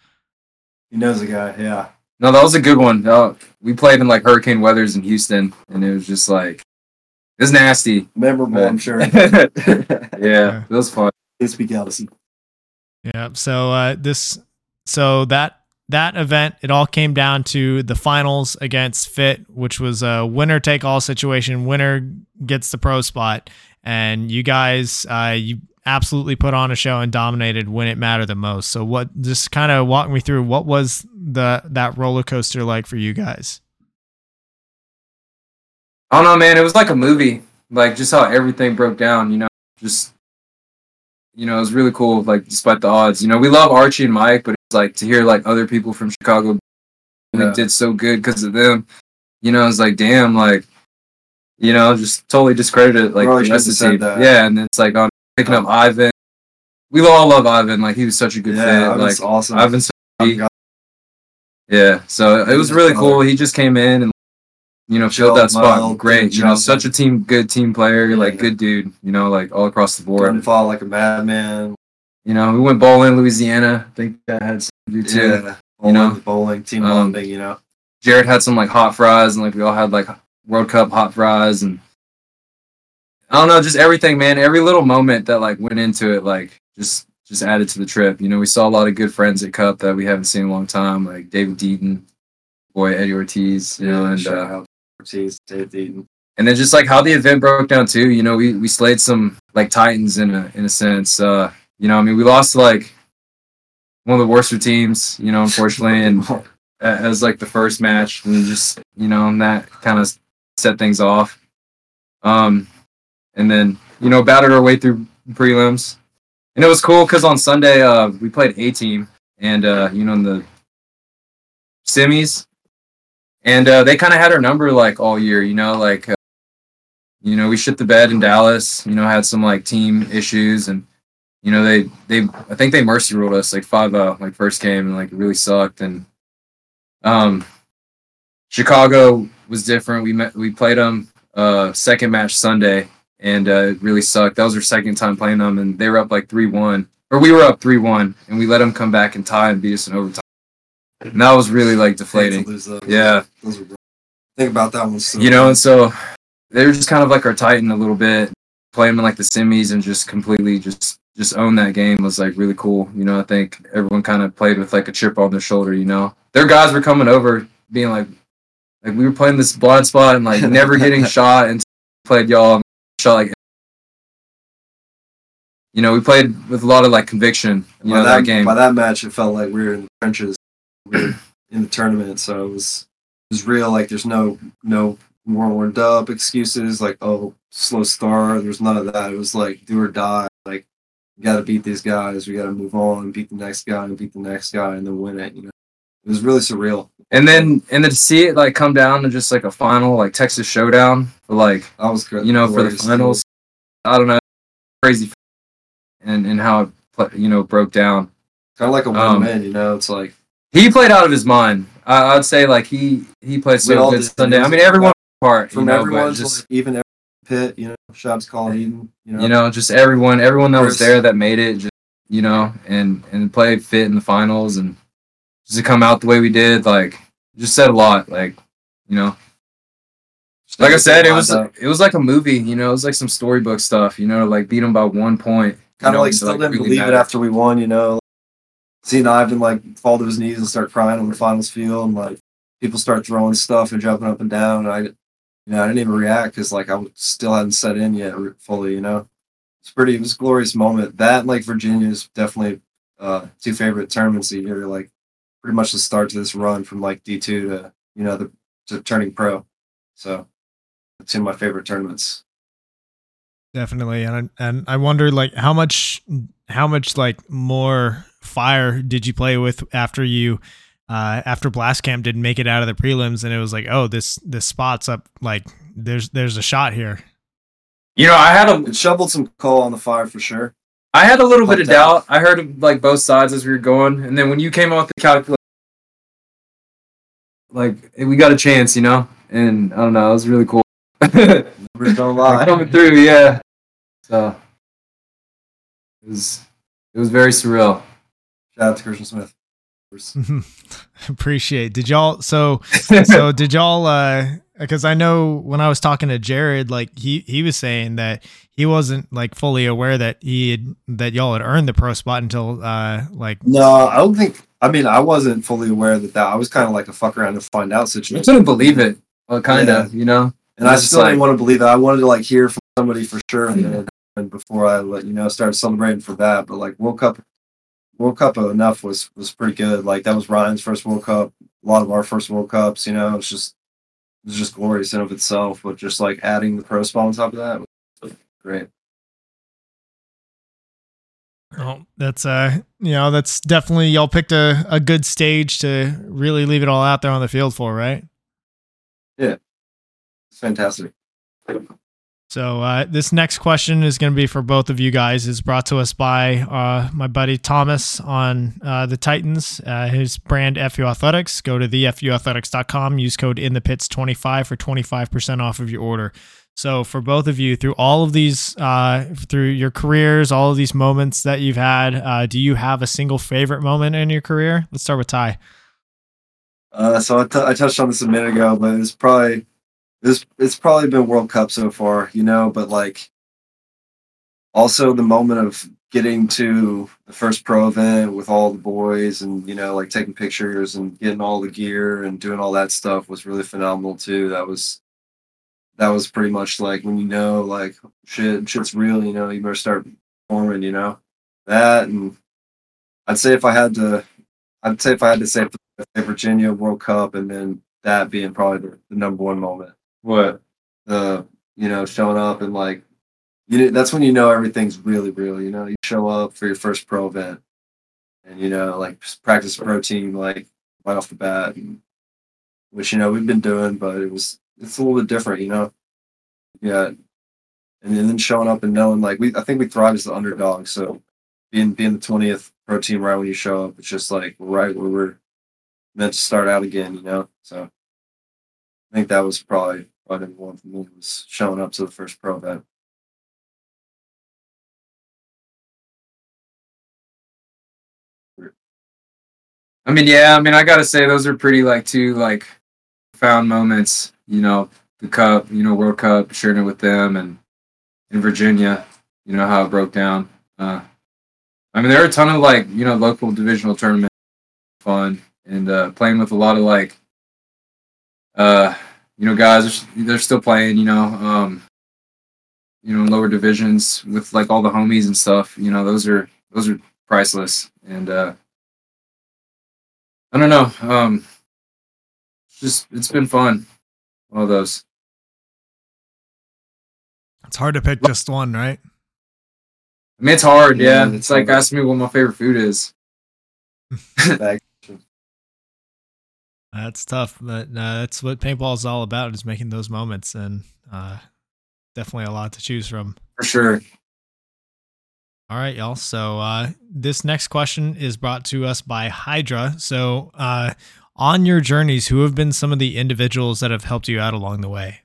He knows the guy, yeah. No, that was a good one. We played in like hurricane weathers in Houston, and it was just like, it was nasty. Memorable, I'm sure. Yeah, it was fun. It's big galaxy. Yeah, so that event, it all came down to the finals against Fit, which was a winner-take-all situation. Winner gets the pro spot, and you guys, you absolutely put on a show and dominated when it mattered the most. So what, just kind of walk me through, what was that roller coaster like for you guys? I don't know, man. It was like a movie, like just how everything broke down, you know, just, you know, it was really cool. Like despite the odds, you know, we love Archie and Mike, but it's like to hear like other people from Chicago that did so good because of them, you know, it's like, damn, like, you know, just totally discredited like the rest of the team. Yeah. And it's like, on picking up Ivan. We all love Ivan. Like, he was such a good fit. Ivan's like, awesome. Ivan's so yeah. So it was really cool. He just came in and, you know, filled that spot. Great. You know, such a good team player. Like, good dude. You know, like, all across the board. Didn't fall like a madman. You know, we went bowling in Louisiana. I think that had something to do too. Yeah. You know, bowling, team bonding, you know. Jared had some, like, hot fries, and, like, we all had, like, World Cup hot fries, and I don't know, just everything, man. Every little moment that like went into it, like just added to the trip. You know, we saw a lot of good friends at Cup that we haven't seen in a long time, like David Deaton, boy Eddie Ortiz, you know, and Ortiz, David Deaton. And then just like how the event broke down too. You know, we slayed some like titans in a sense. You know, I mean, we lost like one of the worst teams, you know, unfortunately, and as like the first match, and just, you know, and that kind of set things off. And then, you know, battered our way through prelims. And it was cool because on Sunday, we played A-Team and, you know, in the semis. And they kind of had our number, like, all year, you know. Like, you know, we shit the bed in Dallas, you know, had some, like, team issues. And, you know, I think they mercy ruled us, like, 5-0, like, first game. And, like, it really sucked. And Chicago was different. We played them second match Sunday. And it really sucked. That was our second time playing them, and they were up like 3-1. Or we were up 3-1, and we let them come back and tie and beat us in overtime. And that was really, like, deflating. Yeah. Think about that one. So, you know, and so they were just kind of like our Titan a little bit. Playing them in, like, the semis and just completely just own that game was, like, really cool. You know, I think everyone kind of played with, like, a chip on their shoulder, you know. Their guys were coming over being like we were playing this blind spot and, like, never getting shot until we played y'all. Shot like, you know, we played with a lot of like conviction. You know, that game, by that match, it felt like we were in the trenches, we were in the tournament. So it was real. Like, there's no more warmed up excuses. Like, oh, slow start. There's none of that. It was like do or die. Like, we got to beat these guys. We got to move on, beat the next guy, and beat the next guy, and then win it. You know, it was really surreal. And then to see it like come down to just like a final, like Texas showdown, like that was good. You know, for the finals, I don't know, crazy, and how it, you know, broke down. Kind of like a one man, you know. It's like he played out of his mind. I'd say like he played so good Sunday. I mean, everyone part from, you know, everyone, just like, even every Pitt, you know, shots called Eden, you know, just everyone that was there that made it, just you know, and play fit in the finals, and just to come out the way we did, like, just said a lot, like, you know. Like I said, it was like a movie, you know. It was like some storybook stuff, you know, like beat them by 1 point. Kind of like still didn't believe it after we won, you know. Seeing Ivan like fall to his knees and start crying on the finals field, and like people start throwing stuff and jumping up and down, and I didn't even react because like I still hadn't set in yet fully, you know. It was a glorious moment. That like Virginia is definitely two favorite tournaments a year. Like pretty much the start to this run from like D2 to to turning pro. So it's two of my favorite tournaments. Definitely, and I wonder like how much like more fire did you play with after Blast Camp didn't make it out of the prelims, and it was like, oh, this spot's up, like there's a shot here. You know, it shoveled some coal on the fire for sure. I had a little bit of doubt. I heard like both sides as we were going, and then when you came out with the calculation, like we got a chance, you know. And I don't know, it was really cool. Numbers don't lie. Coming through, yeah. So it was very surreal. Shout out to Christian Smith. Appreciate. Did y'all so did y'all? Because I know when I was talking to Jared, like he was saying that he wasn't like fully aware that that y'all had earned the pro spot until No, I don't think. I mean, I wasn't fully aware that I was kind of like a fuck around to find out situation. I couldn't believe it. Well, kind of, you know. And I still didn't want to believe it. I wanted to like hear from somebody for sure, and before I started celebrating for that. But like World Cup enough was pretty good. Like that was Ryan's first World Cup. A lot of our first World Cups, you know. It was just glorious in of itself. But just like adding the pro spot on top of that was great. Oh, that's that's definitely y'all picked a good stage to really leave it all out there on the field for, right? Yeah, it's fantastic. So this next question is going to be for both of you guys. It's brought to us by my buddy Thomas on the Titans, his brand FU Athletics. Go to thefuathletics.com, use code INTHEPITS25 for 25% off of your order. So for both of you, through all of these, through your careers, all of these moments that you've had, do you have a single favorite moment in your career? Let's start with Ty. So I touched on this a minute ago, but it's probably been World Cup so far, you know. But like, also the moment of getting to the first pro event with all the boys, and like taking pictures and getting all the gear and doing all that stuff was really phenomenal too. That was pretty much like when like shit's real, you better start performing, that. And I'd say say Virginia World Cup, and then that being probably the number one moment. What? Showing up and like, that's when everything's really real, you show up for your first pro event and, like practice pro team, like right off the bat, and, which, we've been doing, but it's a little bit different, Yeah. And then showing up and knowing, like, I think we thrive as the underdog. So being the 20th pro team right when you show up, it's just like right where we're meant to start out again, So I think that was probably number one for me, was showing up to the first pro event. I mean, yeah, I got to say those are pretty, like, two, like, profound moments. The Cup, World Cup, sharing it with them, and in Virginia, how it broke down. There are a ton of like, local divisional tournaments, fun, and playing with a lot of like, guys, they're still playing, in lower divisions with like all the homies and stuff, those are priceless. And, I don't know. It's been fun. All those. It's hard to pick just one, right? I mean, it's hard, yeah. It's like asking me what my favorite food is. That's tough, but that's what paintball is all about, is making those moments, and definitely a lot to choose from. For sure. All right, y'all. So this next question is brought to us by Hydra. So on your journeys, who have been some of the individuals that have helped you out along the way?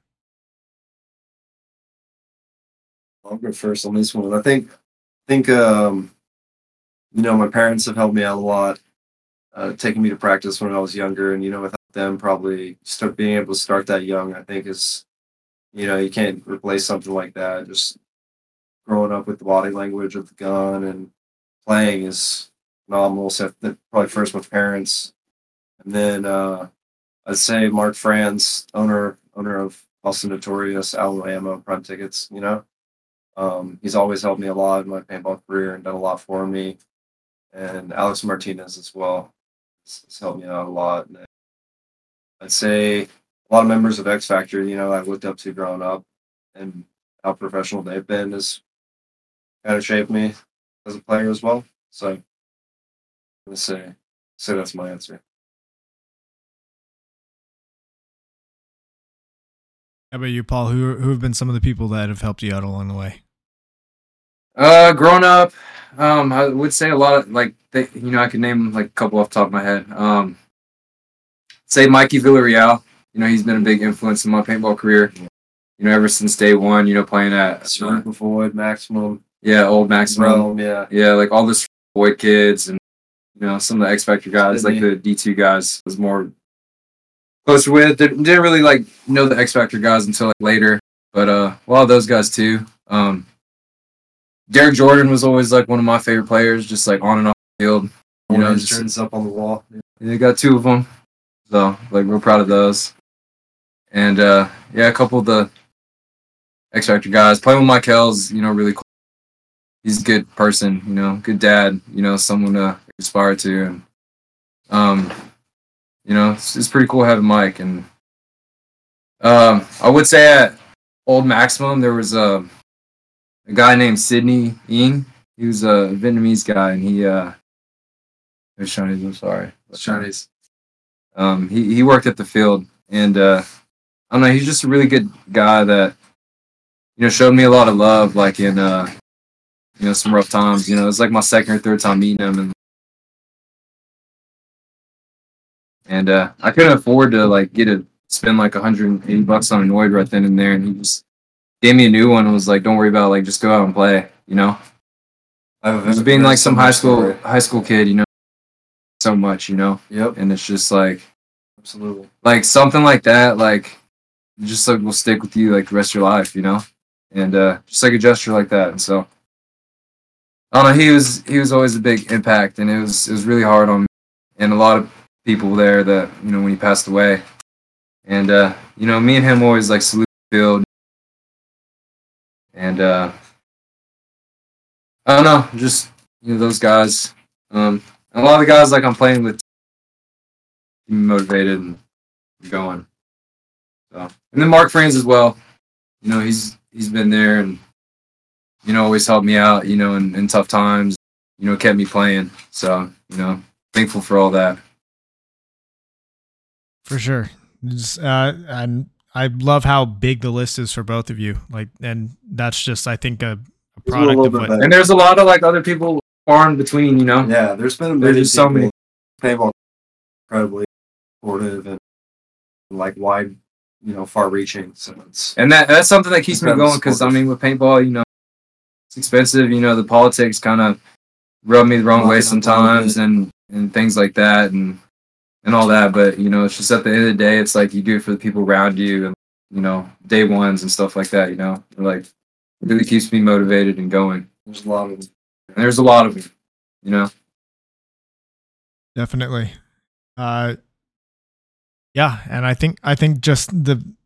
I'll go first on this one. I think my parents have helped me out a lot, taking me to practice when I was younger. And, without them probably being able to start that young, I think is, you can't replace something like that. Just growing up with the body language of the gun and playing is phenomenal. So probably first with parents. And then I'd say Mark Franz, owner of Austin Notorious, Outlaw Ammo, Prime Tickets, he's always helped me a lot in my paintball career and done a lot for me. And Alex Martinez as well has helped me out a lot. And I'd say a lot of members of X-Factor, I've looked up to growing up, and how professional they've been has kind of shaped me as a player as well. So I'm going to say that's my answer. How about you, Paul? Who have been some of the people that have helped you out along the way? Growing up, I would say a lot of, I could name like a couple off the top of my head. Say Mikey Villarreal. He's been a big influence in my paintball career. Ever since day one, playing at Void, Maximum. Yeah, old Maximum. Realm, yeah. Yeah, like all the Void kids and, some of the X-Factor guys, the D2 guys was more closer with. Didn't really know the X-Factor guys until later, but a lot of those guys too. Derek Jordan was always one of my favorite players, just on and off the field. Just turns up on the wall. Yeah, got two of them, so we're proud of those. And a couple of the X-Factor guys. Playing with Michael's, really cool. He's a good person, good dad, someone to aspire to, and it's pretty cool having Mike. And I would say at Old Maximum, there was a guy named Sidney Ng. He was a Vietnamese guy, and he was Chinese, I'm sorry. Chinese. He worked at the field, and I don't know, he's just a really good guy that, showed me a lot of love, in, some rough times. It's my second or third time meeting him, And I couldn't afford to get to spend $180 on a Noid right then and there, and he just gave me a new one and was don't worry about it, just go out and play, Just being some high school kid, so much, Yep. And it's just absolutely something like that, just will stick with you the rest of your life, And just a gesture like that. And so I don't know, he was always a big impact, and it was really hard on me and a lot of people there that, when he passed away. And, me and him always, salute the field. And, I don't know, just, those guys. And a lot of the guys, I'm playing with, motivated and going. So, and then Mark Franz as well. He's been there and, always helped me out, in tough times, kept me playing. So, thankful for all that. For sure. And I love how big the list is for both of you. And that's just, I think, a product of what. And there's a lot of other people far in between, Yeah, there's been so many people incredibly supportive and wide, far reaching. So and that's something that keeps me going because, with paintball, it's expensive. The politics kind of rub me the wrong way sometimes and things like that. And all that, but it's just at the end of the day, it's you do it for the people around you, and day ones and stuff like that. It really keeps me motivated and going. There's a lot of them. Definitely. Yeah, and I think just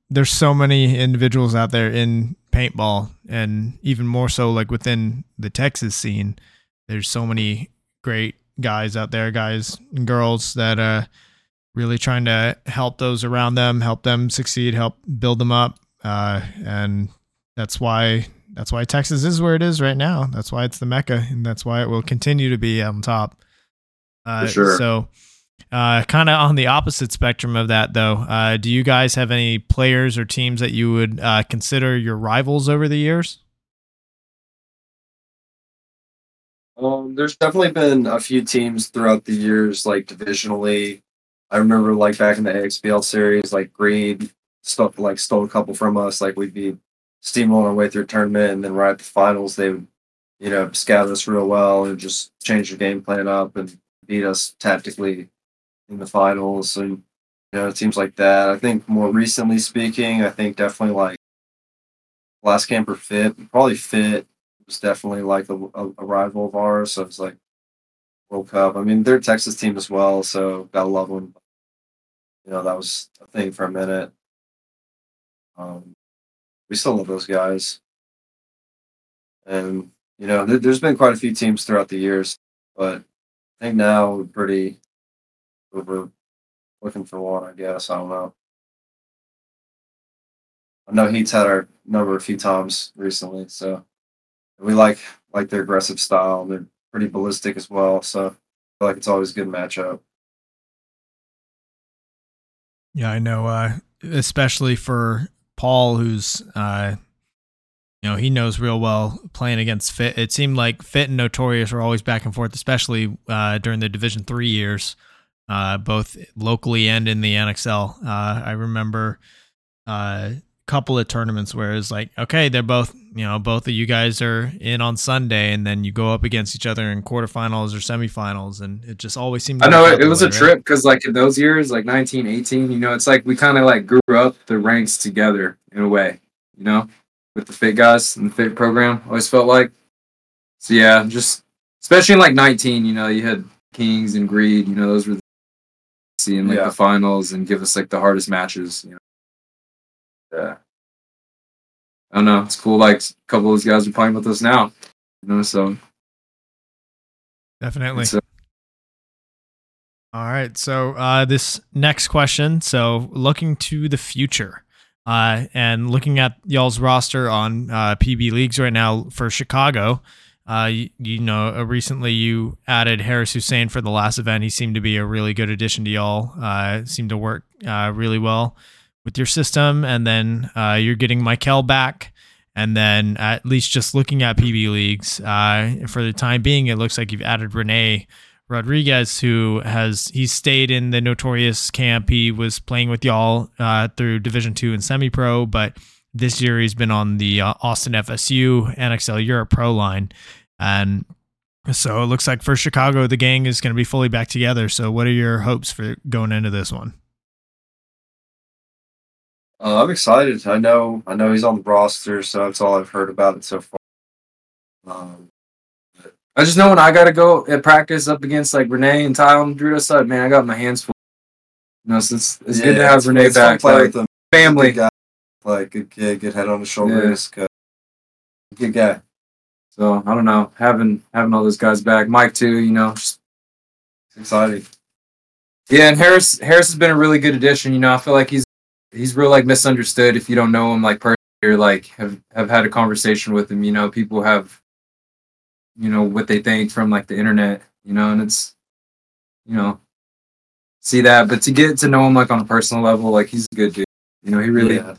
there's so many individuals out there in paintball, and even more so within the Texas scene. There's so many great guys out there, guys and girls that really trying to help those around them, help them succeed, help build them up. And that's why Texas is where it is right now. That's why it's the Mecca, and that's why it will continue to be on top. For sure. So kind of on the opposite spectrum of that though, do you guys have any players or teams that you would consider your rivals over the years? There's definitely been a few teams throughout the years, divisionally. I remember, back in the AXBL series, Greed stuff, stole a couple from us. We'd be steamrolling our way through a tournament, and then right at the finals, they would you know, scout us real well and just change the game plan up and beat us tactically in the finals. And, you know, it seems like that. I think more recently speaking, I think definitely like Blast Camp or Fit, probably Fit was definitely like a rival of ours. So it's like World Cup. I mean, they're a Texas team as well, so gotta love them. You know, that was a thing for a minute. We still love those guys. And, you know, there's been quite a few teams throughout the years, but I think now we're pretty over looking for one, I guess. I don't know. I know Heat's had our number a few times recently, so we like their aggressive style. And they're pretty ballistic as well, so I feel like it's always a good matchup. Yeah, I know, especially for Paul, who's, you know, he knows real well playing against Fit. It seemed like Fit and Notorious were always back and forth, especially during the Division III years, both locally and in the NXL. I remember a couple of tournaments where it's like, okay, they're both, you know, both of you guys are in on Sunday, and then you go up against each other in quarterfinals or semifinals, and it just always seemed. I know it was a trip because, like, in those years, like 1918, you know, it's like we kind of like grew up the ranks together in a way, you know, with the Fit guys and the Fit program, always felt like. So yeah, just especially in like 19, you know, you had Kings and Greed, you know, those were the seeing like the finals and give us like the hardest matches, you know. Yeah, I don't know, it's cool, like a couple of those guys are playing with us now, you know, so definitely. All right, so this next question, so looking to the future, and looking at y'all's roster on PB Leagues right now for Chicago, recently you added Harris Hussein for the last event. He seemed to be a really good addition to y'all, seemed to work really well with your system. And then you're getting Michael back. And then at least just looking at PB Leagues, for the time being, it looks like you've added Renee Rodriguez, who he stayed in the Notorious camp. He was playing with y'all through Division II and semi-pro, but this year he's been on the Austin FSU NXL Europe Pro line. And so it looks like for Chicago, the gang is going to be fully back together. So what are your hopes for going into this one? I'm excited. I know he's on the roster, so that's all I've heard about it so far. I just know when I got to go at practice up against like Renee and Ty on Drudo's side, man, I got my hands full. You know, so it's good to have Renee back. Play with them. Family. Good guy. Like, good kid, good head on his shoulders. Yeah. Good guy. So, I don't know. Having all those guys back. Mike, too, you know. Just exciting. Yeah, and Harris has been a really good addition. You know, I feel like he's real, like, misunderstood if you don't know him, like, personally, or, like, have had a conversation with him. You know, people have, you know, what they think from, like, the internet, you know, and it's, you know, see that. But to get to know him, like, on a personal level, like, he's a good dude. You know, he really... Yeah.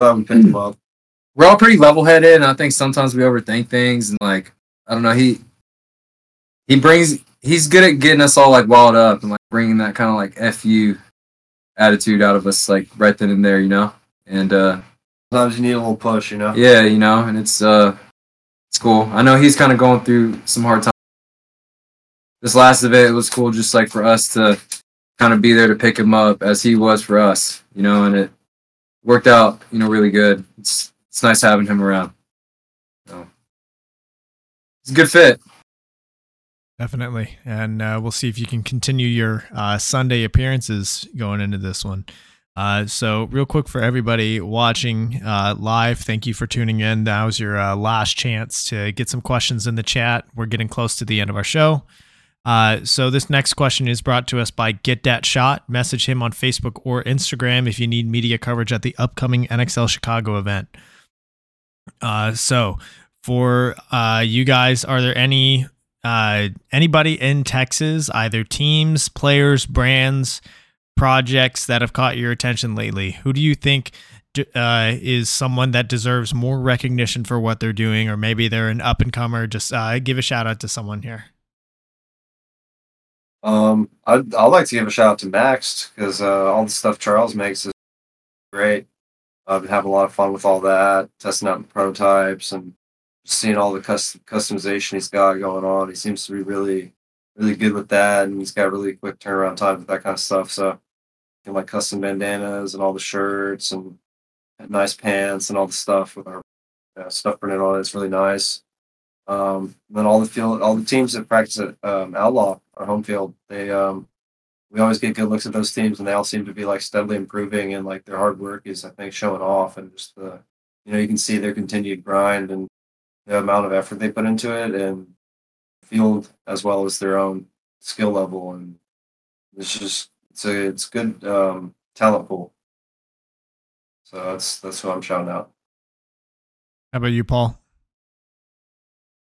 We're all pretty level-headed, and I think sometimes we overthink things, and, like, I don't know, he's good at getting us all, like, walled up and, like, bringing that kind of, like, F you attitude out of us, like, right then and there, you know? And, sometimes you need a little push, you know? Yeah, you know, and it's cool. I know he's kind of going through some hard times. This last event, it was cool just, like, for us to kind of be there to pick him up as he was for us, you know, and it worked out, you know, really good. It's nice having him around. So, it's a good fit. Definitely. And we'll see if you can continue your Sunday appearances going into this one. So real quick for everybody watching live, thank you for tuning in. That was your last chance to get some questions in the chat. We're getting close to the end of our show. So this next question is brought to us by Get That Shot. Message him on Facebook or Instagram if you need media coverage at the upcoming NXL Chicago event. So for you guys, are there any anybody in Texas, either teams, players, brands, projects that have caught your attention lately? Who do you think is someone that deserves more recognition for what they're doing, or maybe they're an up-and-comer? Just give a shout-out to someone here. I'd like to give a shout out to Max, because all the stuff Charles makes is great. I've been having a lot of fun with all that, testing out prototypes and seeing all the customization he's got going on. He seems to be really, really good with that, and he's got really quick turnaround time with that kind of stuff. So, and like custom bandanas and all the shirts and nice pants and all the stuff with our stuff printed on it. It's really nice. Then all the teams that practice at Outlaw, our home field, we always get good looks at those teams, and they all seem to be like steadily improving, and like their hard work is, I think, showing off, and just the, you know, you can see their continued grind and the amount of effort they put into it, and field as well as their own skill level, and it's good talent pool. So that's what I'm shouting out. How about you, Paul?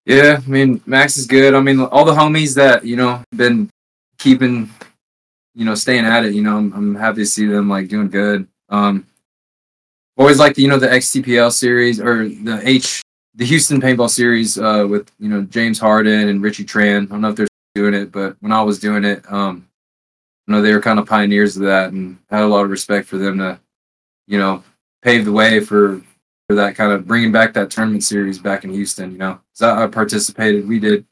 Yeah, I mean, Max is good. I mean, all the homies that, you know, been keeping, you know, staying at it, you know, I'm happy to see them, like, doing good. Always like, you know, the XTPL series, or the Houston Paintball series with, you know, James Harden and Richie Tran. I don't know if they're doing it, but when I was doing it, you know, they were kind of pioneers of that, and had a lot of respect for them to, you know, pave the way for that kind of bringing back that tournament series back in Houston, you know. So I participated, we did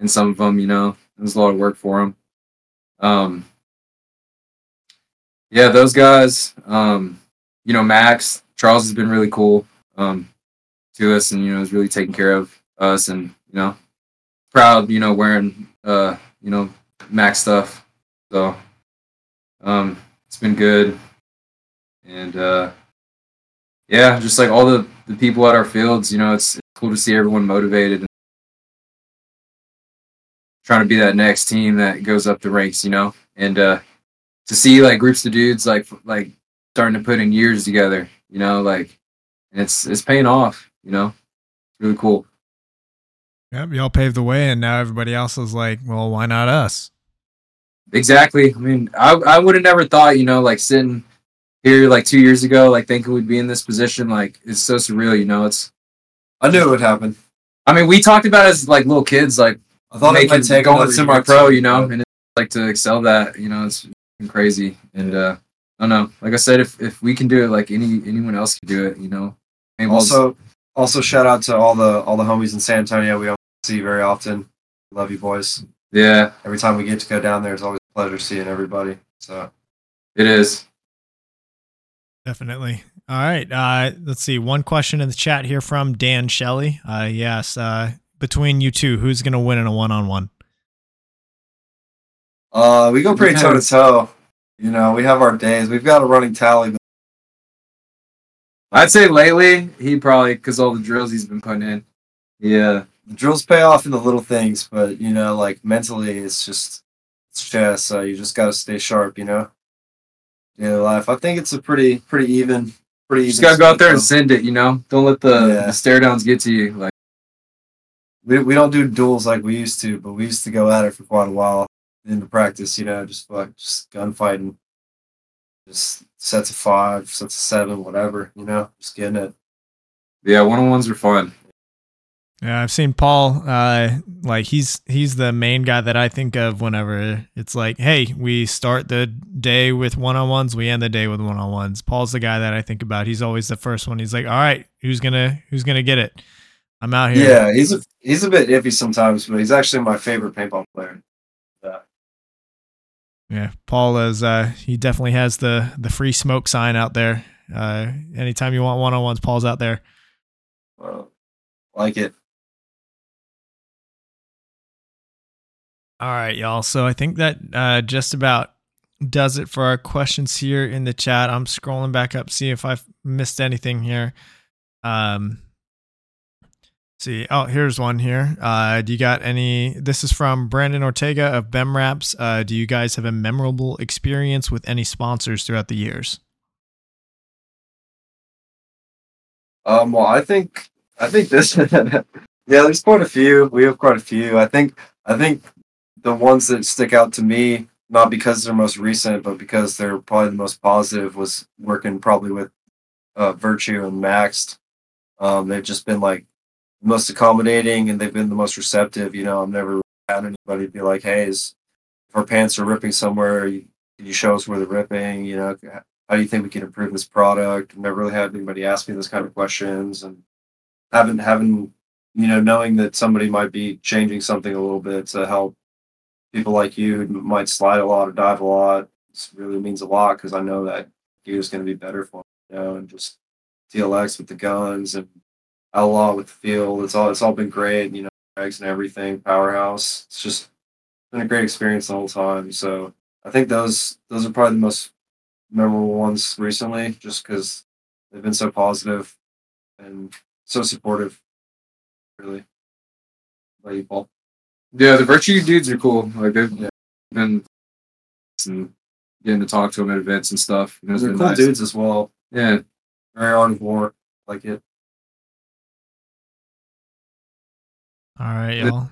in some of them, you know, it was a lot of work for them. Yeah, those guys, you know, Max, Charles has been really cool to us, and, you know, is really taking care of us, and, you know, proud, you know, wearing, you know, Max stuff. So it's been good. And, yeah, just like all the people at our fields, you know, it's cool to see everyone motivated and trying to be that next team that goes up the ranks, you know, and to see like groups of dudes like starting to put in years together, you know, like, and it's paying off, you know, it's really cool. Yep, y'all paved the way, and now everybody else is like, well, why not us? Exactly. I mean, I would have never thought, you know, like sitting here like 2 years ago, like thinking we'd be in this position, like it's so surreal, you know. I knew it would happen. I mean, we talked about it as like little kids, like I thought it might take going semi-pro, you know, and it's like to excel that, you know, it's crazy. And I don't know, like I said, if we can do it, like anyone else can do it, you know. And also shout out to all the homies in San Antonio we don't see very often. Love you boys. Yeah. Every time we get to go down there, it's always a pleasure seeing everybody. So it is. Definitely. All right. Let's see. One question in the chat here from Dan Shelley. Yes. Between you two, who's going to win in a one-on-one? We go pretty toe-to-toe. You know, we have our days. We've got a running tally. I'd say lately, he probably, because all the drills he's been putting in. Yeah. The drills pay off in the little things, but, you know, like mentally, it's chess. So you just got to stay sharp, you know? Life. I think it's a pretty even. Pretty. You just gotta go out there and send it. You know, don't let the stare downs get to you. Like we don't do duels like we used to, but we used to go at it for quite a while into practice. You know, just gunfighting, just sets of 5, sets of 7, whatever. You know, just getting it. Yeah, 1-on-1s are fun. Yeah, I've seen Paul. Like he's the main guy that I think of whenever it's like, hey, we start the day with 1-on-1s, we end the day with 1-on-1s. Paul's the guy that I think about. He's always the first one. He's like, all right, who's gonna get it? I'm out here. Yeah, he's a bit iffy sometimes, but he's actually my favorite paintball player. Yeah, Paul is. He definitely has the free smoke sign out there. Anytime you want 1-on-1s, Paul's out there. Well, like it. All right, y'all. So I think that just about does it for our questions here in the chat. I'm scrolling back up, see if I've missed anything here. See, oh, here's one here. Do you got any? This is from Brandon Ortega of BemRaps. Do you guys have a memorable experience with any sponsors throughout the years? Well, I think this. Yeah, there's quite a few. We have quite a few. I think. The ones that stick out to me, not because they're most recent, but because they're probably the most positive, was working probably with Virtue and Maxed. They've just been like the most accommodating, and they've been the most receptive. You know, I've never had anybody be like, hey, if our pants are ripping somewhere, can you show us where they're ripping? You know, how do you think we can improve this product? I've never really had anybody ask me those kind of questions, and having you know, knowing that somebody might be changing something a little bit to help people like you who might slide a lot or dive a lot, really means a lot, because I know that gear is going to be better for me, you know, and just TLX with the guns and Outlaw with the field. It's all been great, you know, eggs and everything, powerhouse. It's just been a great experience the whole time. So I think those are probably the most memorable ones recently, just because they've been so positive and so supportive, really. By you, Paul. Yeah, the Virtue dudes are cool. Like, they've been and getting to talk to them at events and stuff. You know, they're cool dudes as well. Yeah. Very hardcore. Like it. All right, y'all.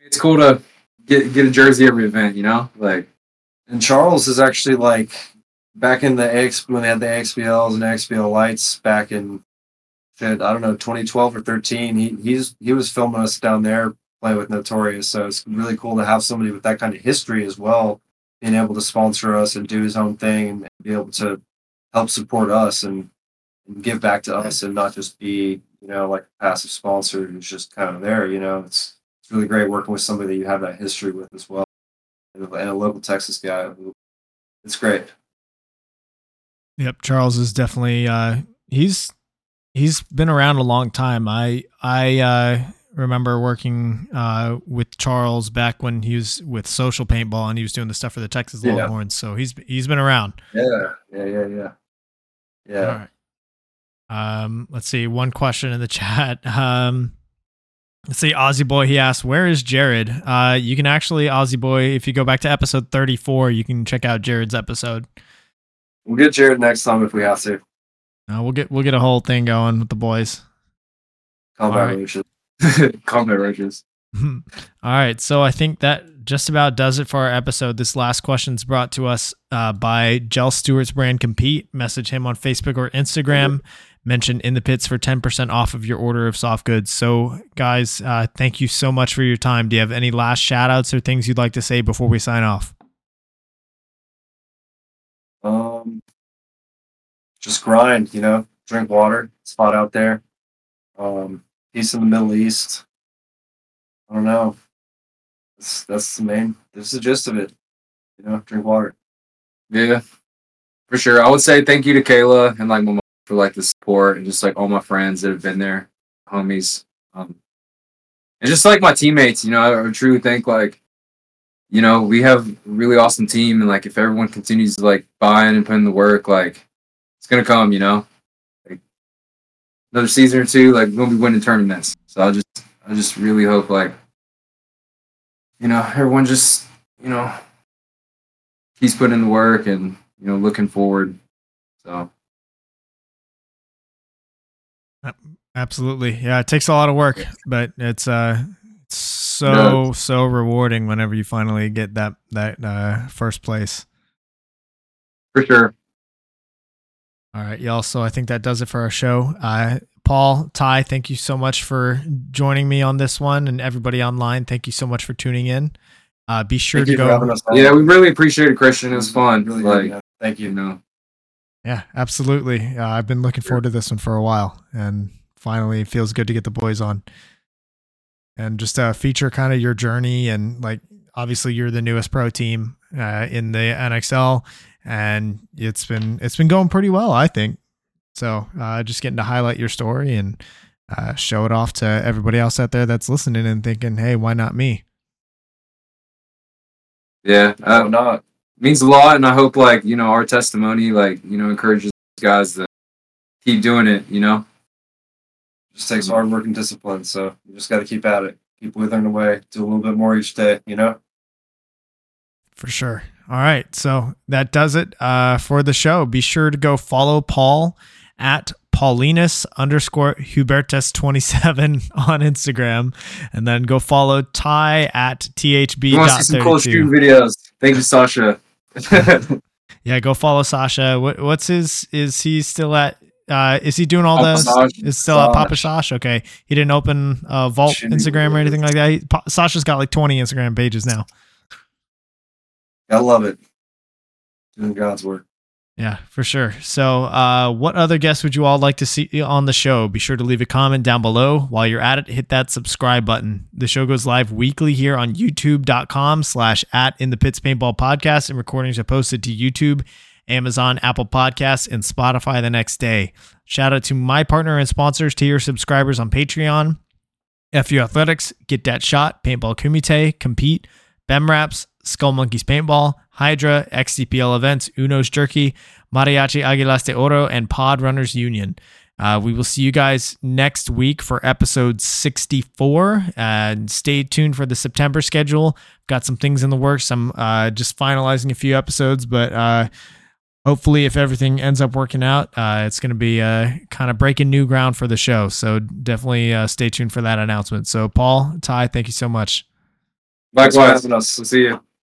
It's cool to get a jersey every event, you know? Like, and Charles is actually like back in the when they had the XBLs and XBL lights back in, I don't know, 2012 or 13. He was filming us down there playing with Notorious, so it's really cool to have somebody with that kind of history as well, being able to sponsor us and do his own thing and be able to help support us and give back to us and not just be, you know, like a passive sponsor who's just kind of there, you know. It's really great working with somebody that you have that history with as well. And a local Texas guy. It's great. Yep, Charles is definitely he's been around a long time. I remember working with Charles back when he was with Social Paintball and he was doing the stuff for the Texas Longhorns. So he's been around. Yeah. All right. Let's see, one question in the chat. Let's see, Aussie Boy, he asked, where is Jared? You can actually, Aussie Boy, if you go back to episode 34, you can check out Jared's episode. We'll get Jared next time if we have to. We'll get a whole thing going with the boys. Combat roaches. Combat roaches. All right, so I think that just about does it for our episode. This last question is brought to us by Jell Stewart's brand Compete. Message him on Facebook or Instagram. Mentioned In the Pits for 10% off of your order of soft goods. So guys, thank you so much for your time. Do you have any last shout outs or things you'd like to say before we sign off? Just grind, you know, drink water. It's hot out there. Peace in the Middle East. I don't know. That's the main, this is the gist of it. You know, drink water. Yeah, for sure. I would say thank you to Kayla and like my mom for like the support and just like all my friends that have been there, homies, and just like my teammates. You know, I truly think like, you know, we have a really awesome team, and like if everyone continues to like buy in and put in the work, like it's gonna come. You know, like another season or two, like we're gonna be winning tournaments. So I just really hope like, you know, everyone just, you know, keeps putting in the work and, you know, looking forward. So. Absolutely. Yeah, it takes a lot of work, but it's so rewarding whenever you finally get that first place. For sure. All right, y'all. So I think that does it for our show. Paul, Ty, thank you so much for joining me on this one, and everybody online, thank you so much for tuning in. Be sure to go. Yeah, we really appreciate it, Christian. It was fun. Really like, good. Thank you. No. Yeah, absolutely. I've been looking forward to this one for a while, and finally it feels good to get the boys on and just feature kind of your journey. And like, obviously you're the newest pro team in the NXL, and it's been going pretty well, I think. So just getting to highlight your story and show it off to everybody else out there that's listening and thinking, hey, why not me? Yeah, why not? Means a lot, and I hope like, you know, our testimony like, you know, encourages guys to keep doing it, you know. Just takes hard work and discipline, so you just got to keep at it, keep withering away, do a little bit more each day, you know. For sure. All right, so that does it for the show. Be sure to go follow Paul at Paulinus_Hubertus27 on Instagram, and then go follow Ty at THB. You want to see some cool stream videos? Thank you, Sasha. Yeah, go follow Sasha. What's his? Is he still at? Is he doing all Papa those? Sash. Is still Sash. At Papa Sash? Okay, he didn't open Vault Instagram or anything like that. Sasha's got like 20 Instagram pages now. I love it. Doing God's work. Yeah, for sure. So what other guests would you all like to see on the show? Be sure to leave a comment down below. While you're at it, hit that subscribe button. The show goes live weekly here on youtube.com/@InThePits Paintball Podcast, and recordings are posted to YouTube, Amazon, Apple Podcasts, and Spotify the next day. Shout out to my partner and sponsors, to your subscribers on Patreon: FU Athletics, Get That Shot, Paintball Kumite, Compete, BemRaps, Skull Monkeys Paintball, Hydra, XCPL Events, Uno's Jerky, Mariachi Aguilas de Oro, and Pod Runners Union. We will see you guys next week for episode 64. And stay tuned for the September schedule. Got some things in the works. I'm just finalizing a few episodes, but hopefully if everything ends up working out, it's going to be kind of breaking new ground for the show. So definitely stay tuned for that announcement. So Paul, Ty, thank you so much. Likewise. See you.